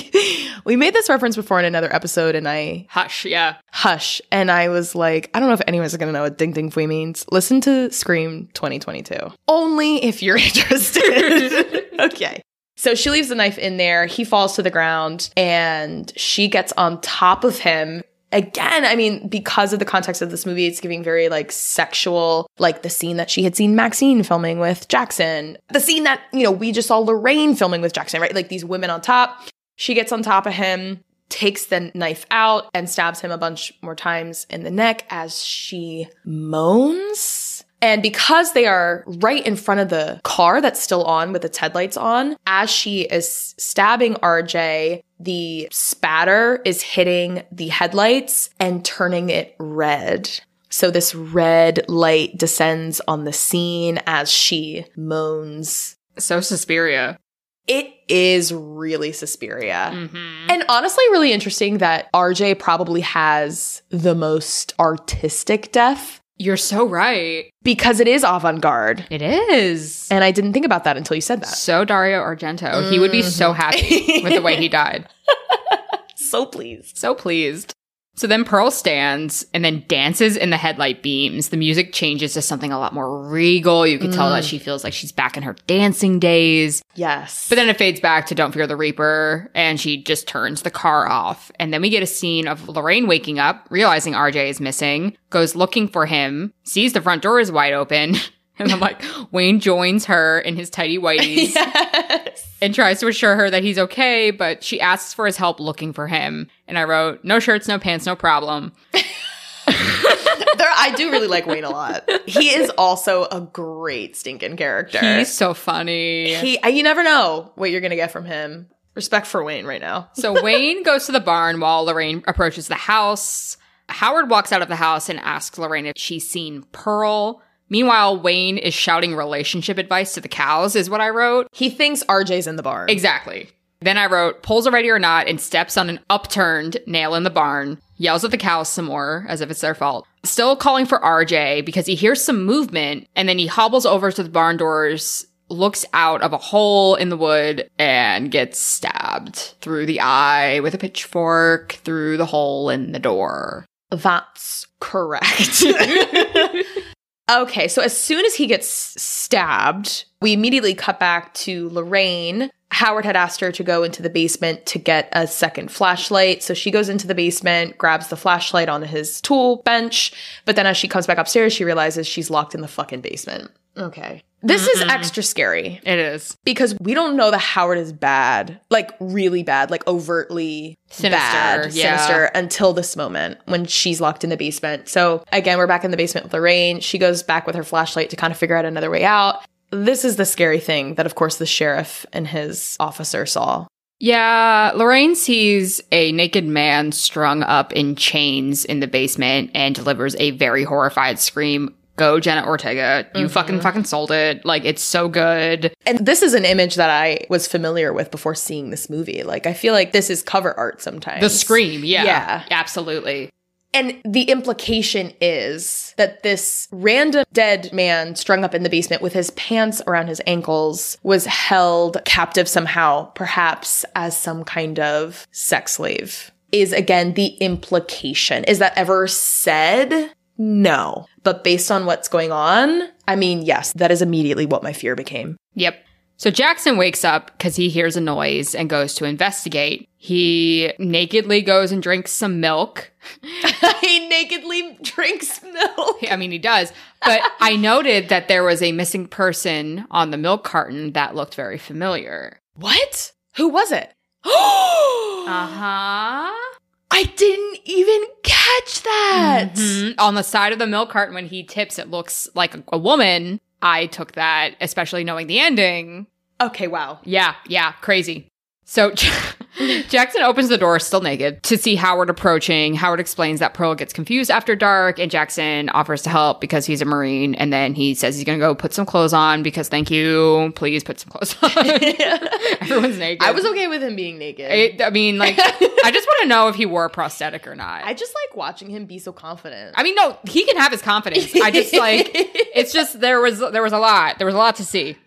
we made this reference before in another episode, and I... Hush. And I was like, I don't know if anyone's going to know what Ding Ding Fui means. Listen to Scream 2022. Only if you're interested. Okay. So she leaves the knife in there. He falls to the ground, and she gets on top of him. Again, I mean, because of the context of this movie, it's giving very, like, sexual, like, the scene that she had seen Maxine filming with Jackson. The scene that, you know, we just saw Lorraine filming with Jackson, right? Like, these women on top. She gets on top of him, takes the knife out, and stabs him a bunch more times in the neck as she moans. And because they are right in front of the car that's still on with its headlights on, as she is stabbing RJ, the spatter is hitting the headlights and turning it red. So this red light descends on the scene as she moans. So Suspiria. It is really Suspiria. Mm-hmm. And honestly, really interesting that RJ probably has the most artistic death. You're so right. Because it is avant-garde. It is. And I didn't think about that until you said that. So Dario Argento. Mm-hmm. He would be so happy with the way he died. So pleased. So pleased. So then Pearl stands and then dances in the headlight beams. The music changes to something a lot more regal. You can tell that she feels like she's back in her dancing days. Yes. But then it fades back to Don't Fear the Reaper, and she just turns the car off. And then we get a scene of Lorraine waking up, realizing RJ is missing, goes looking for him, sees the front door is wide open. And I'm like, Wayne joins her in his tidy whities and tries to assure her that he's okay, but she asks for his help looking for him. And I wrote, no shirts, no pants, no problem. I do really like Wayne a lot. He is also a great stinking character. He's so funny. You never know what you're going to get from him. Respect for Wayne right now. So Wayne goes to the barn while Lorraine approaches the house. Howard walks out of the house and asks Lorraine if she's seen Pearl. Meanwhile, Wayne is shouting relationship advice to the cows, is what I wrote. He thinks RJ's in the barn. Exactly. Then I wrote, pulls a Ready or Not and steps on an upturned nail in the barn, yells at the cows some more, as if it's their fault. Still calling for RJ because he hears some movement, and then he hobbles over to the barn doors, looks out of a hole in the wood, and gets stabbed through the eye with a pitchfork through the hole in the door. That's correct. Okay, so as soon as he gets stabbed, we immediately cut back to Lorraine. Howard had asked her to go into the basement to get a second flashlight. So she goes into the basement, grabs the flashlight on his tool bench. But then as she comes back upstairs, she realizes she's locked in the fucking basement. Okay. This is extra scary. It is. Because we don't know that Howard is bad. Like, really bad. Like, overtly sinister, bad. Yeah. Sinister. Until this moment when she's locked in the basement. So, again, we're back in the basement with Lorraine. She goes back with her flashlight to kind of figure out another way out. This is the scary thing that, of course, the sheriff and his officer saw. Yeah, Lorraine sees a naked man strung up in chains in the basement and delivers a very horrified scream. Go, Jenna Ortega. You fucking sold it. Like, it's so good. And this is an image that I was familiar with before seeing this movie. Like, I feel like this is cover art sometimes. The Scream, yeah. Yeah. Absolutely. And the implication is that this random dead man strung up in the basement with his pants around his ankles was held captive somehow, perhaps as some kind of sex slave. Is, again, the implication. Is that ever said? No. But based on what's going on, I mean, yes, that is immediately what my fear became. Yep. So Jackson wakes up because he hears a noise and goes to investigate. He nakedly goes and drinks some milk. He nakedly drinks milk? I mean, he does. But I noted that there was a missing person on the milk carton that looked very familiar. What? Who was it? I didn't even catch that. Mm-hmm. On the side of the milk carton, when he tips, it looks like a woman. I took that, especially knowing the ending. Okay, wow. Yeah, crazy. So Jackson opens the door, still naked, to see Howard approaching. Howard explains that Pearl gets confused after dark, and Jackson offers to help because he's a Marine, and then he says he's going to go put some clothes on because thank you, please put some clothes on. Everyone's naked. I was okay with him being naked. I just want to know if he wore a prosthetic or not. I just like watching him be so confident. I mean, no, he can have his confidence. I just like, it's just, there was a lot. There was a lot to see.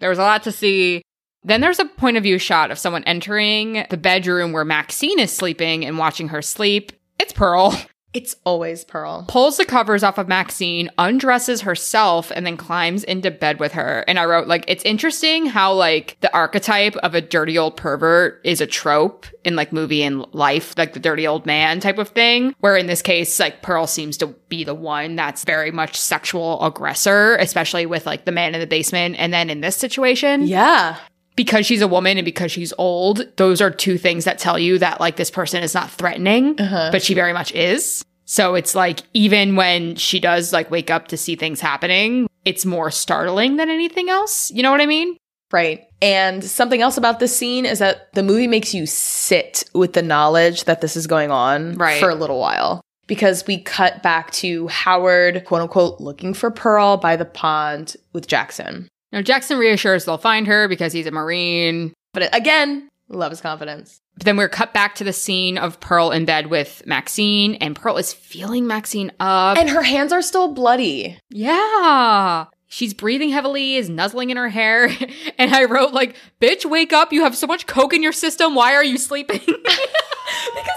Then there's a point of view shot of someone entering the bedroom where Maxine is sleeping and watching her sleep. It's Pearl. It's always Pearl. Pulls the covers off of Maxine, undresses herself, and then climbs into bed with her. And I wrote, like, it's interesting how, like, the archetype of a dirty old pervert is a trope in, like, movie and life, like the dirty old man type of thing. Where in this case, like, Pearl seems to be the one that's very much sexual aggressor, especially with, like, the man in the basement. And then in this situation. Yeah. Because she's a woman and because she's old, those are two things that tell you that, like, this person is not threatening, but she very much is. So it's like, even when she does, like, wake up to see things happening, it's more startling than anything else. You know what I mean? Right. And something else about this scene is that the movie makes you sit with the knowledge that this is going on for a little while. Because we cut back to Howard, quote unquote, looking for Pearl by the pond with Jackson. Now, Jackson reassures they'll find her because he's a Marine. But again, love his confidence. But then we're cut back to the scene of Pearl in bed with Maxine, and Pearl is feeling Maxine up. And her hands are still bloody. Yeah. She's breathing heavily, is nuzzling in her hair. And I wrote, like, bitch, wake up. You have so much coke in your system. Why are you sleeping? Because Maxine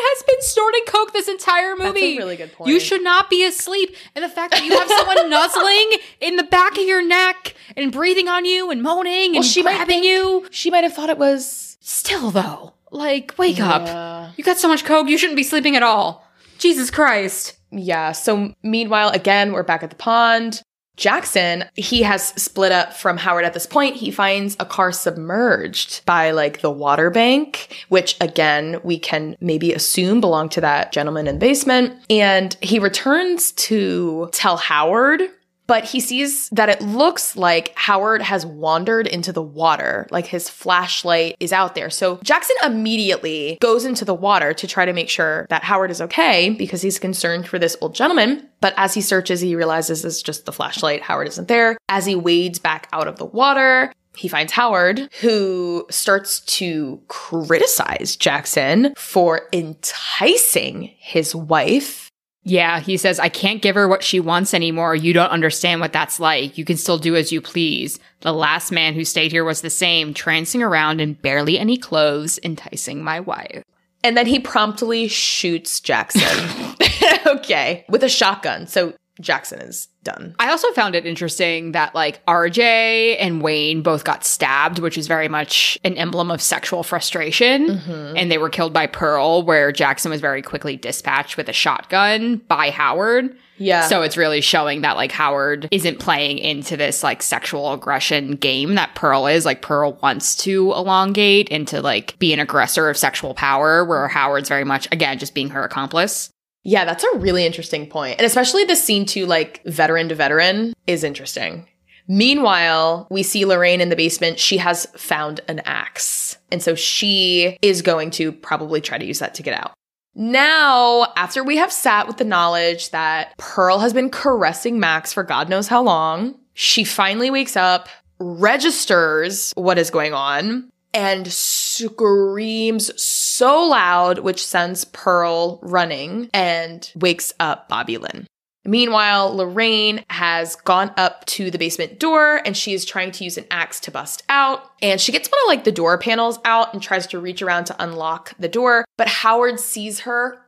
has been snorting coke this entire movie. That's a really good point. You should not be asleep. And the fact that you have someone nuzzling in the back of your neck and breathing on you and moaning and grabbing you. She might have thought it was... Still, though. Like, wake up. You got so much coke, you shouldn't be sleeping at all. Jesus Christ. Yeah, so meanwhile, again, we're back at the pond. Jackson, he has split up from Howard at this point. He finds a car submerged by, like, the water bank, which, again, we can maybe assume belonged to that gentleman in the basement. And he returns to tell Howard, but he sees that it looks like Howard has wandered into the water, like his flashlight is out there. So Jackson immediately goes into the water to try to make sure that Howard is okay because he's concerned for this old gentleman. But as he searches, he realizes it's just the flashlight. Howard isn't there. As he wades back out of the water, he finds Howard, who starts to criticize Jackson for enticing his wife. Yeah, he says, I can't give her what she wants anymore. You don't understand what that's like. You can still do as you please. The last man who stayed here was the same, trancing around in barely any clothes, enticing my wife. And then he promptly shoots Jackson. Okay. With a shotgun. So Jackson is done. I also found it interesting that, like, RJ and Wayne both got stabbed, which is very much an emblem of sexual frustration. Mm-hmm. And they were killed by Pearl, where Jackson was very quickly dispatched with a shotgun by Howard. Yeah. So it's really showing that, like, Howard isn't playing into this, like, sexual aggression game that Pearl is. Like, Pearl wants to elongate and to, like, be an aggressor of sexual power, where Howard's very much, again, just being her accomplice. Yeah, that's a really interesting point. And especially the scene to, like, veteran to veteran is interesting. Meanwhile, we see Lorraine in the basement. She has found an axe. And so she is going to probably try to use that to get out. Now, after we have sat with the knowledge that Pearl has been caressing Max for God knows how long, she finally wakes up, registers what is going on, and screams so loud, which sends Pearl running and wakes up Bobby Lynn. Meanwhile, Lorraine has gone up to the basement door and she is trying to use an axe to bust out. And she gets one of, like, the door panels out and tries to reach around to unlock the door. But Howard sees her.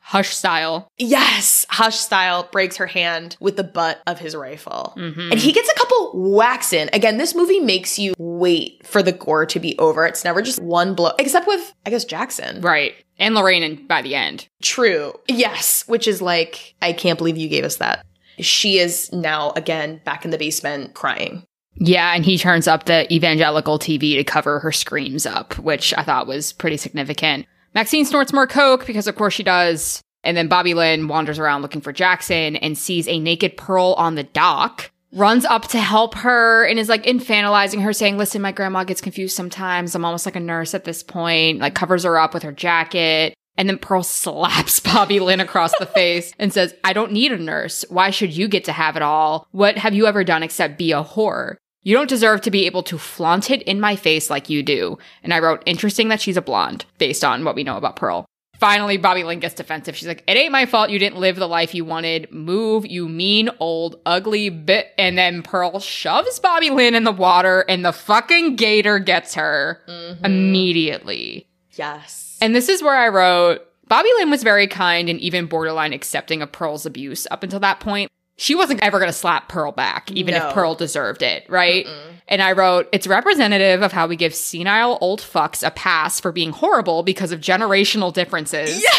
Hush style. Yes. Hush style, breaks her hand with the butt of his rifle. Mm-hmm. And he gets a couple whacks in. Again, this movie makes you wait for the gore to be over. It's never just one blow, except with, I guess, Jackson. Right. And Lorraine and by the end. True. Yes. Which is like, I can't believe you gave us that. She is now, again, back in the basement crying. Yeah, and he turns up the evangelical TV to cover her screams up, which I thought was pretty significant. Maxine snorts more coke, because of course she does. And then Bobby Lynn wanders around looking for Jackson and sees a naked Pearl on the dock, runs up to help her, and is like infantilizing her, saying, listen, my grandma gets confused sometimes. I'm almost like a nurse at this point, like covers her up with her jacket. And then Pearl slaps Bobby Lynn across the face and says, I don't need a nurse. Why should you get to have it all? What have you ever done except be a whore? You don't deserve to be able to flaunt it in my face like you do. And I wrote, interesting that she's a blonde, based on what we know about Pearl. Finally, Bobby Lynn gets defensive. She's like, it ain't my fault you didn't live the life you wanted. Move, you mean, old, ugly bit. And then Pearl shoves Bobby Lynn in the water and the fucking gator gets her immediately. Yes. And this is where I wrote, Bobby Lynn was very kind and even borderline accepting of Pearl's abuse up until that point. She wasn't ever going to slap Pearl back, even if Pearl deserved it, right? And I wrote, it's representative of how we give senile old fucks a pass for being horrible because of generational differences. Yeah!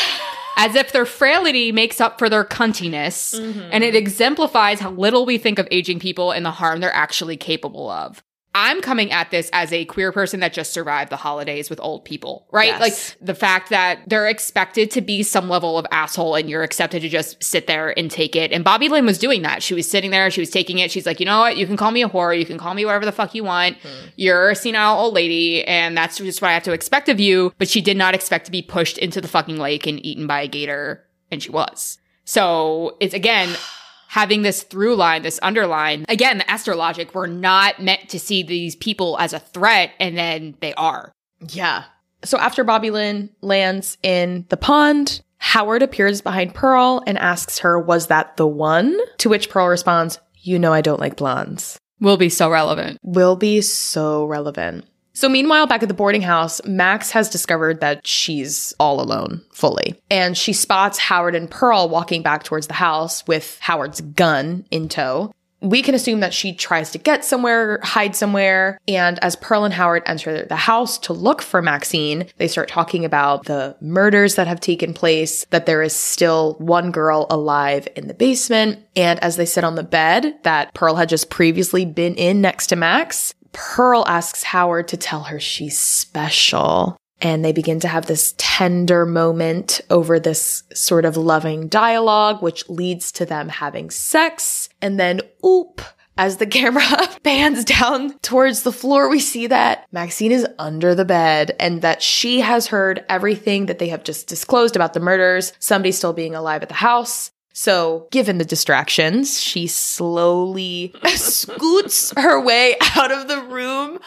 As if their frailty makes up for their cuntiness, and it exemplifies how little we think of aging people and the harm they're actually capable of. I'm coming at this as a queer person that just survived the holidays with old people, right? Yes. Like the fact that they're expected to be some level of asshole and you're accepted to just sit there and take it. And Bobby Lynn was doing that. She was sitting there. She was taking it. She's like, you know what? You can call me a whore. You can call me whatever the fuck you want. You're a senile old lady. And that's just what I have to expect of you. But she did not expect to be pushed into the fucking lake and eaten by a gator. And she was. So it's again... having this through line, this underline, again, the Esther logic, we're not meant to see these people as a threat, and then they are. Yeah. So after Bobby Lynn lands in the pond, Howard appears behind Pearl and asks her, was that the one? To which Pearl responds, you know I don't like blondes. Will be so relevant. Will be so relevant. So meanwhile, back at the boarding house, Max has discovered that she's all alone fully. And she spots Howard and Pearl walking back towards the house with Howard's gun in tow. We can assume that she tries to get somewhere, hide somewhere. And as Pearl and Howard enter the house to look for Maxine, they start talking about the murders that have taken place, that there is still one girl alive in the basement. And as they sit on the bed that Pearl had just previously been in next to Max, Pearl asks Howard to tell her she's special. And they begin to have this tender moment over this sort of loving dialogue, which leads to them having sex. And then, oop, as the camera pans down towards the floor, we see that Maxine is under the bed and that she has heard everything that they have just disclosed about the murders, somebody still being alive at the house. So, given the distractions, she slowly scoots her way out of the room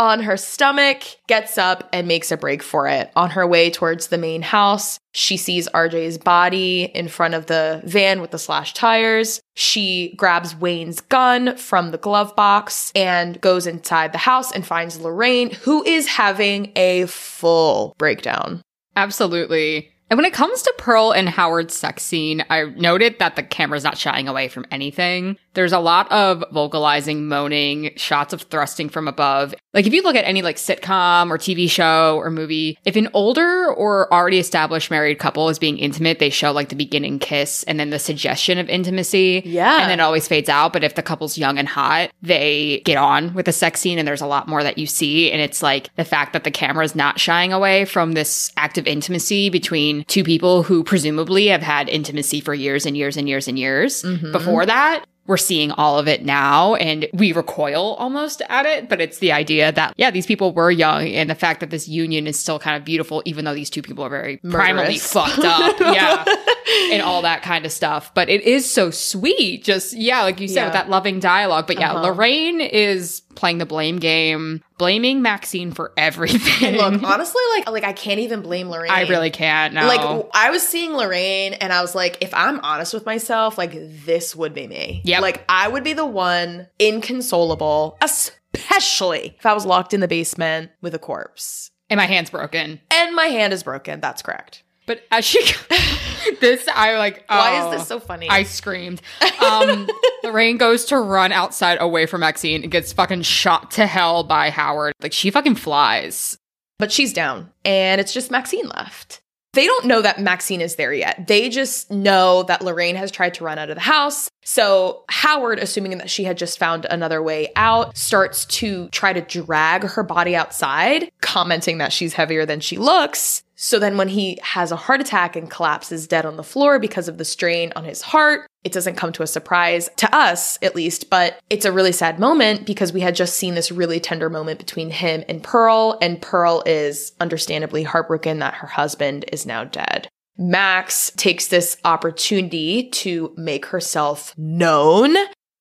on her stomach, gets up, and makes a break for it. On her way towards the main house, she sees RJ's body in front of the van with the slashed tires. She grabs Wayne's gun from the glove box and goes inside the house and finds Lorraine, who is having a full breakdown. Absolutely. And when it comes to Pearl and Howard's sex scene, I noted that the camera's not shying away from anything. There's a lot of vocalizing, moaning, shots of thrusting from above. Like if you look at any like sitcom or TV show or movie, if an older or already established married couple is being intimate, they show like the beginning kiss and then the suggestion of intimacy. Yeah. And then it always fades out. But if the couple's young and hot, they get on with the sex scene and there's a lot more that you see. And it's like the fact that the camera's not shying away from this act of intimacy between two people who presumably have had intimacy for years and years and years and years before that. We're seeing all of it now and we recoil almost at it, but it's the idea that, yeah, these people were young and the fact that this union is still kind of beautiful, even though these two people are very primally fucked up. Yeah. And all that kind of stuff. But it is so sweet. Just, yeah, like you said, with that loving dialogue. But yeah, Lorraine is playing the blame game, blaming Maxine for everything. And look, honestly, like I can't even blame Lorraine. I really can't. No. Like I was seeing Lorraine and I was like, if I'm honest with myself, like this would be me. Yeah. Like I would be the one inconsolable, especially if I was locked in the basement with a corpse. And my hand's broken. And my hand is broken. That's correct. But as she this, I like, oh, why is this so funny? I screamed. Lorraine goes to run outside away from Maxine and gets fucking shot to hell by Howard. Like, she fucking flies. But she's down, and it's just Maxine left. They don't know that Maxine is there yet. They just know that Lorraine has tried to run out of the house. So Howard, assuming that she had just found another way out, starts to try to drag her body outside, commenting that she's heavier than she looks. So then when he has a heart attack and collapses dead on the floor because of the strain on his heart, it doesn't come to a surprise to us, at least, but it's a really sad moment because we had just seen this really tender moment between him and Pearl is understandably heartbroken that her husband is now dead. Max takes this opportunity to make herself known.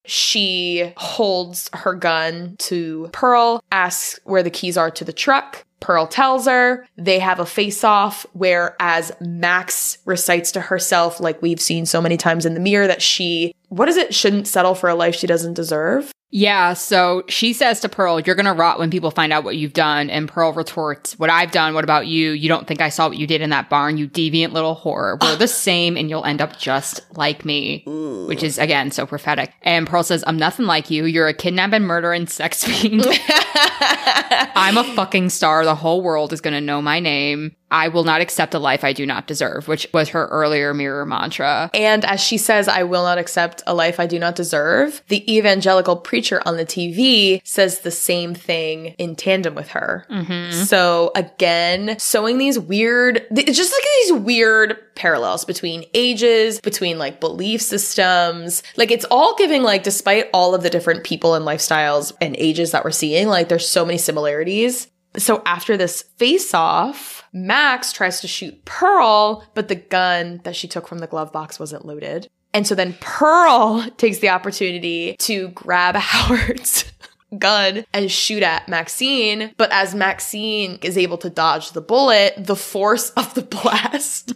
She holds her gun to Pearl, asks where the keys are to the truck. Pearl tells her. They have a face-off where as Max recites to herself, like we've seen so many times in the mirror, that she, what is it, shouldn't settle for a life she doesn't deserve? Yeah, so she says to Pearl, you're going to rot when people find out what you've done. And Pearl retorts, what I've done, what about you? You don't think I saw what you did in that barn, you deviant little whore. We're the same and you'll end up just like me. Ooh. Which is, again, so prophetic. And Pearl says, I'm nothing like you. You're a kidnap and murder and sex fiend. I'm a fucking star. The whole world is going to know my name. I will not accept a life I do not deserve, which was her earlier mirror mantra. And as she says, I will not accept a life I do not deserve, the evangelical preacher on the TV says the same thing in tandem with her. Mm-hmm. So again, sowing these weird, just like these weird parallels between ages, between like belief systems. Like it's all giving like, despite all of the different people and lifestyles and ages that we're seeing, like there's so many similarities. So after this face-off, Max tries to shoot Pearl, but the gun that she took from the glove box wasn't loaded. And so then Pearl takes the opportunity to grab Howard's gun and shoot at Maxine. But as Maxine is able to dodge the bullet, the force of the blast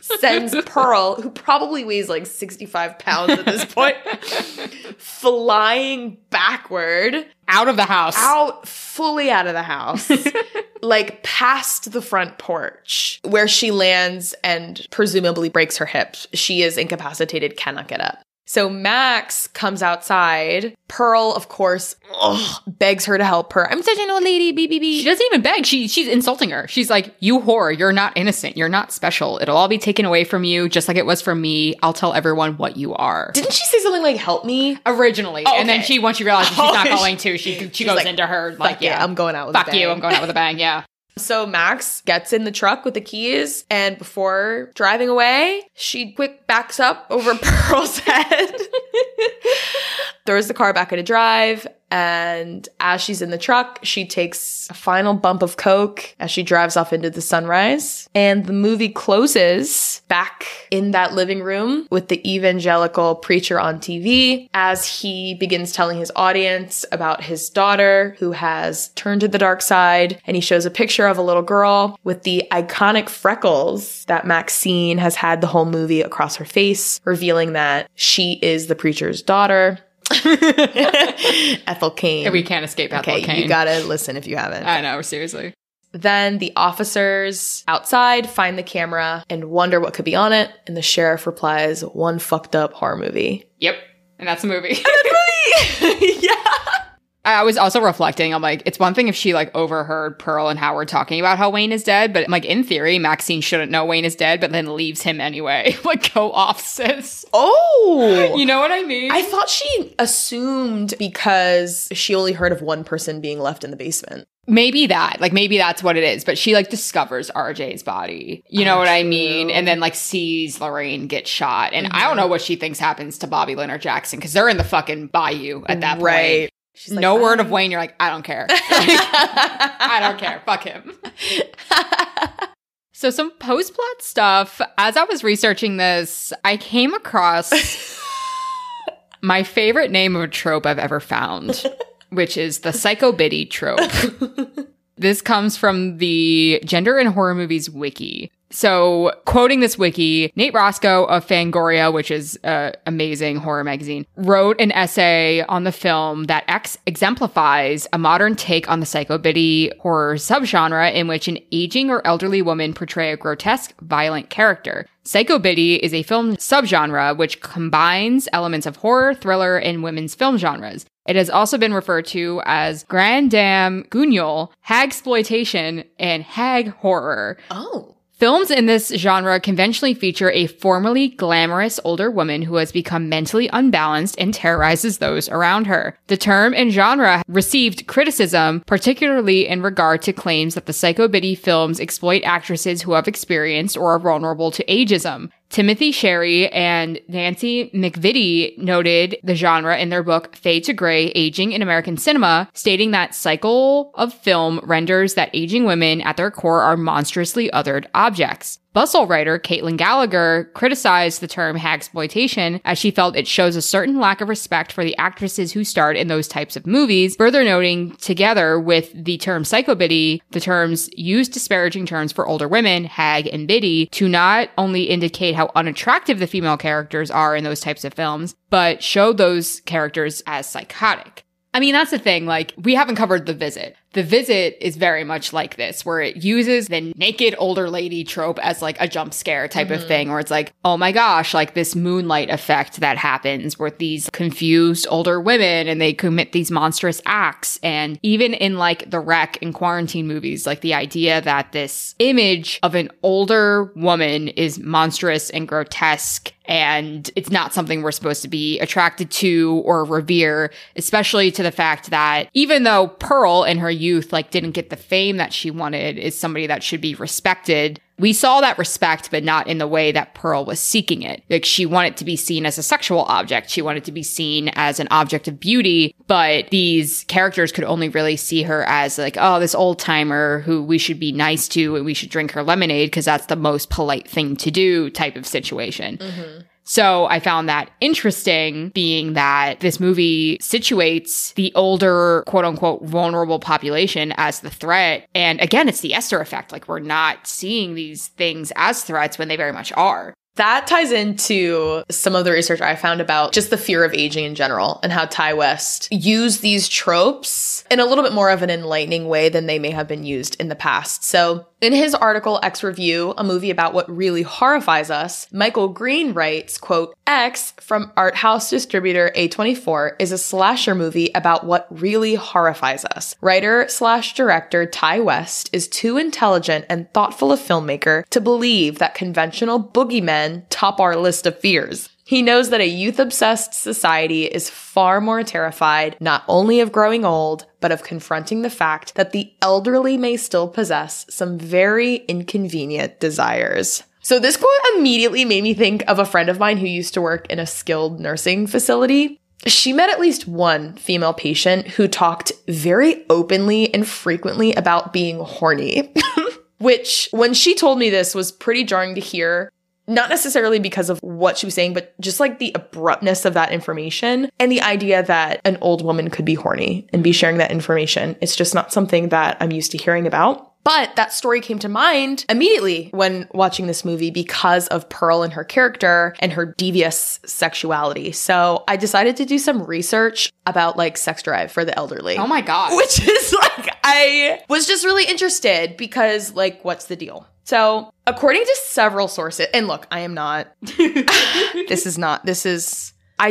sends Pearl, who probably weighs like 65 pounds at this point, flying backward. Out of the house. Fully out of the house. Like past the front porch where she lands and presumably breaks her hips. She is incapacitated, cannot get up. So Max comes outside. Pearl, of course, begs her to help her. I'm such an old lady, She doesn't even beg. She's insulting her. She's like, you whore, you're not innocent. You're not special. It'll all be taken away from you, just like it was from me. I'll tell everyone what you are. Didn't she say something like, help me? Originally. Oh, okay. And then she realizes she's not going to, she goes like, into her, like, yeah, I'm going out with a bang. Fuck you, I'm going out with a bang, yeah. So Max gets in the truck with the keys, and before driving away, she quick backs up over Pearl's head, throws the car back into drive, and as she's in the truck, she takes a final bump of coke as she drives off into the sunrise. And the movie closes back in that living room with the evangelical preacher on TV as he begins telling his audience about his daughter who has turned to the dark side. And he shows a picture of a little girl with the iconic freckles that Maxine has had the whole movie across her face, revealing that she is the preacher's daughter. Ethel Cain. We can't escape Ethel Cain. Okay, you gotta listen if you haven't. I know, seriously. Then the officers outside find the camera and wonder what could be on it, and the sheriff replies, one fucked up horror movie. Yep, and that's a movie. Yeah. I was also reflecting, I'm like, it's one thing if she like overheard Pearl and Howard talking about how Wayne is dead, but like in theory, Maxine shouldn't know Wayne is dead, but then leaves him anyway. Like, go off, sis. Oh! You know what I mean? I thought she assumed because she only heard of one person being left in the basement. Maybe that. Like, maybe that's what it is. But she, like, discovers RJ's body. You know what I mean? And then, like, sees Lorraine get shot. And I don't know what she thinks happens to Bobby Leonard Jackson because they're in the fucking bayou at that point. Right. She's like, no word of Wayne. You're like, I don't care. Like, I don't care. Fuck him. So some post-plot stuff. As I was researching this, I came across my favorite name of a trope I've ever found, which is the psychobiddy trope. This comes from the Gender in Horror Movies wiki. So, quoting this wiki, Nate Roscoe of Fangoria, which is an amazing horror magazine, wrote an essay on the film that X exemplifies a modern take on the psychobilly horror subgenre in which an aging or elderly woman portray a grotesque, violent character. Psychobilly is a film subgenre which combines elements of horror, thriller, and women's film genres. It has also been referred to as Grand Dame Guignol, hagsploitation, and hag horror. Oh. Films in this genre conventionally feature a formerly glamorous older woman who has become mentally unbalanced and terrorizes those around her. The term and genre received criticism, particularly in regard to claims that the psychobilly films exploit actresses who have experienced or are vulnerable to ageism. Timothy Sherry and Nancy McVitie noted the genre in their book Fade to Grey, Aging in American Cinema, stating that cycle of film renders that aging women at their core are monstrously othered objects. Bustle writer Caitlin Gallagher criticized the term hagsploitation as she felt it shows a certain lack of respect for the actresses who starred in those types of movies, further noting together with the term psychobilly, the terms use disparaging terms for older women, hag and biddy, to not only indicate how unattractive the female characters are in those types of films, but show those characters as psychotic. I mean, that's the thing, like, we haven't covered The Visit. The Visit is very much like this, where it uses the naked older lady trope as, like, a jump scare type of thing, where it's like, oh my gosh, like, this moonlight effect that happens with these confused older women, and they commit these monstrous acts. And even in, like, The Wreck and Quarantine movies, like, the idea that this image of an older woman is monstrous and grotesque, and it's not something we're supposed to be attracted to or revere, especially to the fact that even though Pearl in her youth, like, didn't get the fame that she wanted, is somebody that should be respected. We saw that respect, but not in the way that Pearl was seeking it. Like, she wanted to be seen as a sexual object. She wanted to be seen as an object of beauty, but these characters could only really see her as, like, oh, this old timer who we should be nice to and we should drink her lemonade because that's the most polite thing to do type of situation. Mm-hmm. So I found that interesting, being that this movie situates the older, quote-unquote, vulnerable population as the threat. And again, it's the Esther effect. Like, we're not seeing these things as threats when they very much are. That ties into some of the research I found about just the fear of aging in general and how Ti West used these tropes in a little bit more of an enlightening way than they may have been used in the past. So in his article, X Review, a movie about what really horrifies us, Michael Green writes, quote, X from art house distributor A24 is a slasher movie about what really horrifies us. Writer/director Ti West is too intelligent and thoughtful a filmmaker to believe that conventional boogeymen top our list of fears. He knows that a youth-obsessed society is far more terrified not only of growing old, but of confronting the fact that the elderly may still possess some very inconvenient desires. So this quote immediately made me think of a friend of mine who used to work in a skilled nursing facility. She met at least one female patient who talked very openly and frequently about being horny, which when she told me this was pretty jarring to hear. Not necessarily because of what she was saying, but just like the abruptness of that information and the idea that an old woman could be horny and be sharing that information. It's just not something that I'm used to hearing about. But that story came to mind immediately when watching this movie because of Pearl and her character and her devious sexuality. So I decided to do some research about like sex drive for the elderly. Oh my God. Which is like, I was just really interested because like, what's the deal? So according to several sources, and look, I am not, I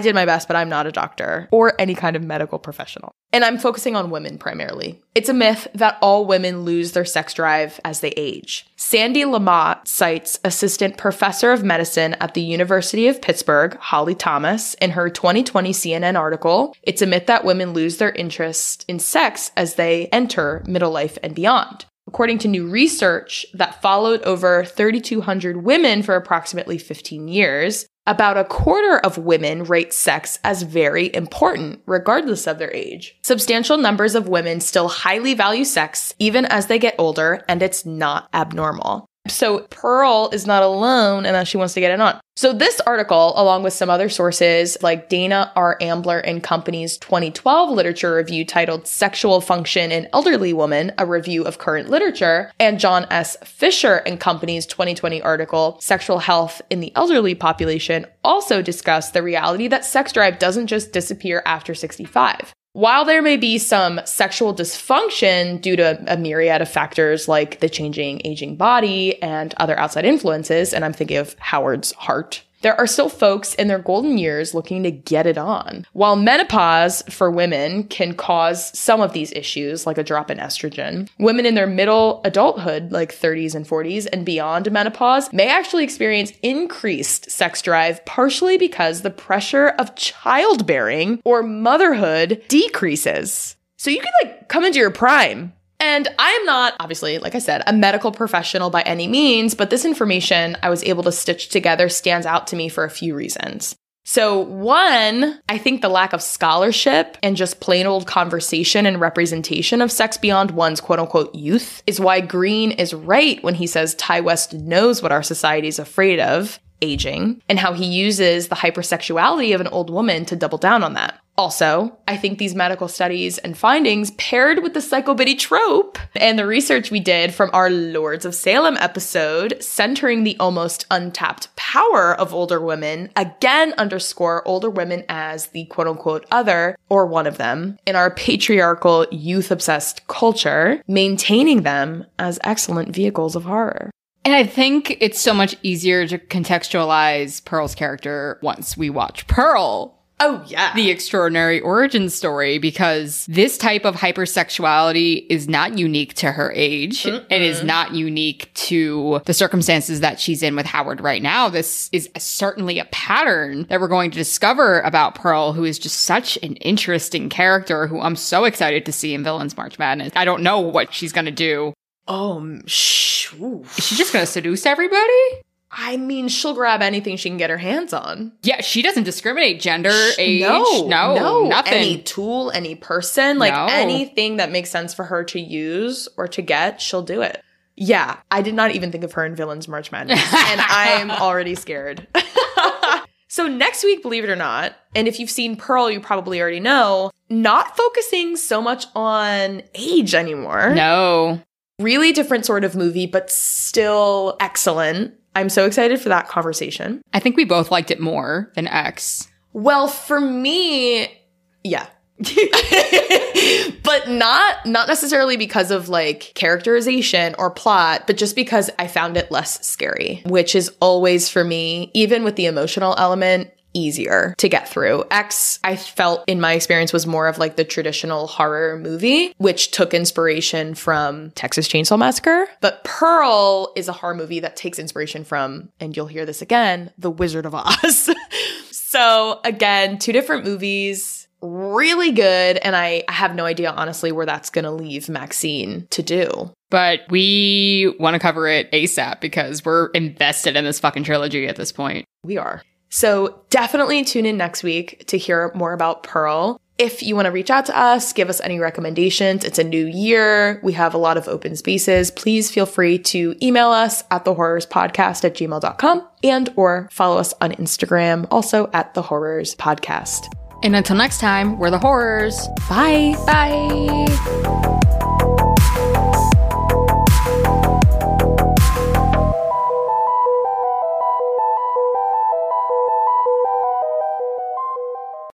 did my best, but I'm not a doctor or any kind of medical professional. And I'm focusing on women primarily. It's a myth that all women lose their sex drive as they age. Sandy Lamott cites assistant professor of medicine at the University of Pittsburgh, Holly Thomas, in her 2020 CNN article, It's a myth that women lose their interest in sex as they enter middle life and beyond. According to new research that followed over 3,200 women for approximately 15 years, about a quarter of women rate sex as very important, regardless of their age. Substantial numbers of women still highly value sex, even as they get older, and it's not abnormal. So Pearl is not alone unless she wants to get it on. So this article, along with some other sources like Dana R. Ambler and Company's 2012 literature review titled Sexual Function in Elderly Woman, a Review of Current Literature, and John S. Fisher and Company's 2020 article Sexual Health in the Elderly Population, also discuss the reality that sex drive doesn't just disappear after 65. While there may be some sexual dysfunction due to a myriad of factors like the changing aging body and other outside influences, and I'm thinking of Howard's heart, there are still folks in their golden years looking to get it on. While menopause for women can cause some of these issues, like a drop in estrogen, women in their middle adulthood, like 30s and 40s and beyond menopause, may actually experience increased sex drive, partially because the pressure of childbearing or motherhood decreases. So you can come into your prime. And I am not, obviously, like I said, a medical professional by any means, but this information I was able to stitch together stands out to me for a few reasons. So one, I think the lack of scholarship and just plain old conversation and representation of sex beyond one's quote-unquote youth is why Green is right when he says Ti West knows what our society is afraid of, aging, and how he uses the hypersexuality of an old woman to double down on that. Also, I think these medical studies and findings paired with the psychobiddy trope and the research we did from our Lords of Salem episode centering the almost untapped power of older women again underscore older women as the quote-unquote other or one of them in our patriarchal youth-obsessed culture, maintaining them as excellent vehicles of horror. And I think it's so much easier to contextualize Pearl's character once we watch Pearl. Oh, yeah. The extraordinary origin story, because this type of hypersexuality is not unique to her age. Mm-mm. And is not unique to the circumstances that she's in with Howard right now. This is certainly a pattern that we're going to discover about Pearl, who is just such an interesting character who I'm so excited to see in Villains March Madness. I don't know what she's going to do. Is she just going to seduce everybody? I mean, she'll grab anything she can get her hands on. Yeah, she doesn't discriminate gender, age, no, nothing. Any tool, any person, anything that makes sense for her to use or to get, she'll do it. Yeah, I did not even think of her in Villains March Madness, and I'm already scared. So next week, believe it or not, and if you've seen Pearl, you probably already know, not focusing so much on age anymore. No. Really different sort of movie, but still excellent. I'm so excited for that conversation. I think we both liked it more than X. Well, for me, yeah. But not necessarily because of characterization or plot, but just because I found it less scary, which is always for me, even with the emotional element, easier to get through. X, I felt in my experience, was more of the traditional horror movie, which took inspiration from Texas Chainsaw Massacre. But Pearl is a horror movie that takes inspiration from, and you'll hear this again, The Wizard of Oz. So again, two different movies, really good. And I have no idea, honestly, where that's going to leave Maxine to do. But we want to cover it ASAP because we're invested in this fucking trilogy at this point. We are. So definitely tune in next week to hear more about Pearl. If you want to reach out to us, give us any recommendations. It's a new year. We have a lot of open spaces. Please feel free to email us at thehorrorspodcast@gmail.com and or follow us on Instagram, also at thehorrorspodcast. And until next time, we're the horrors. Bye. Bye.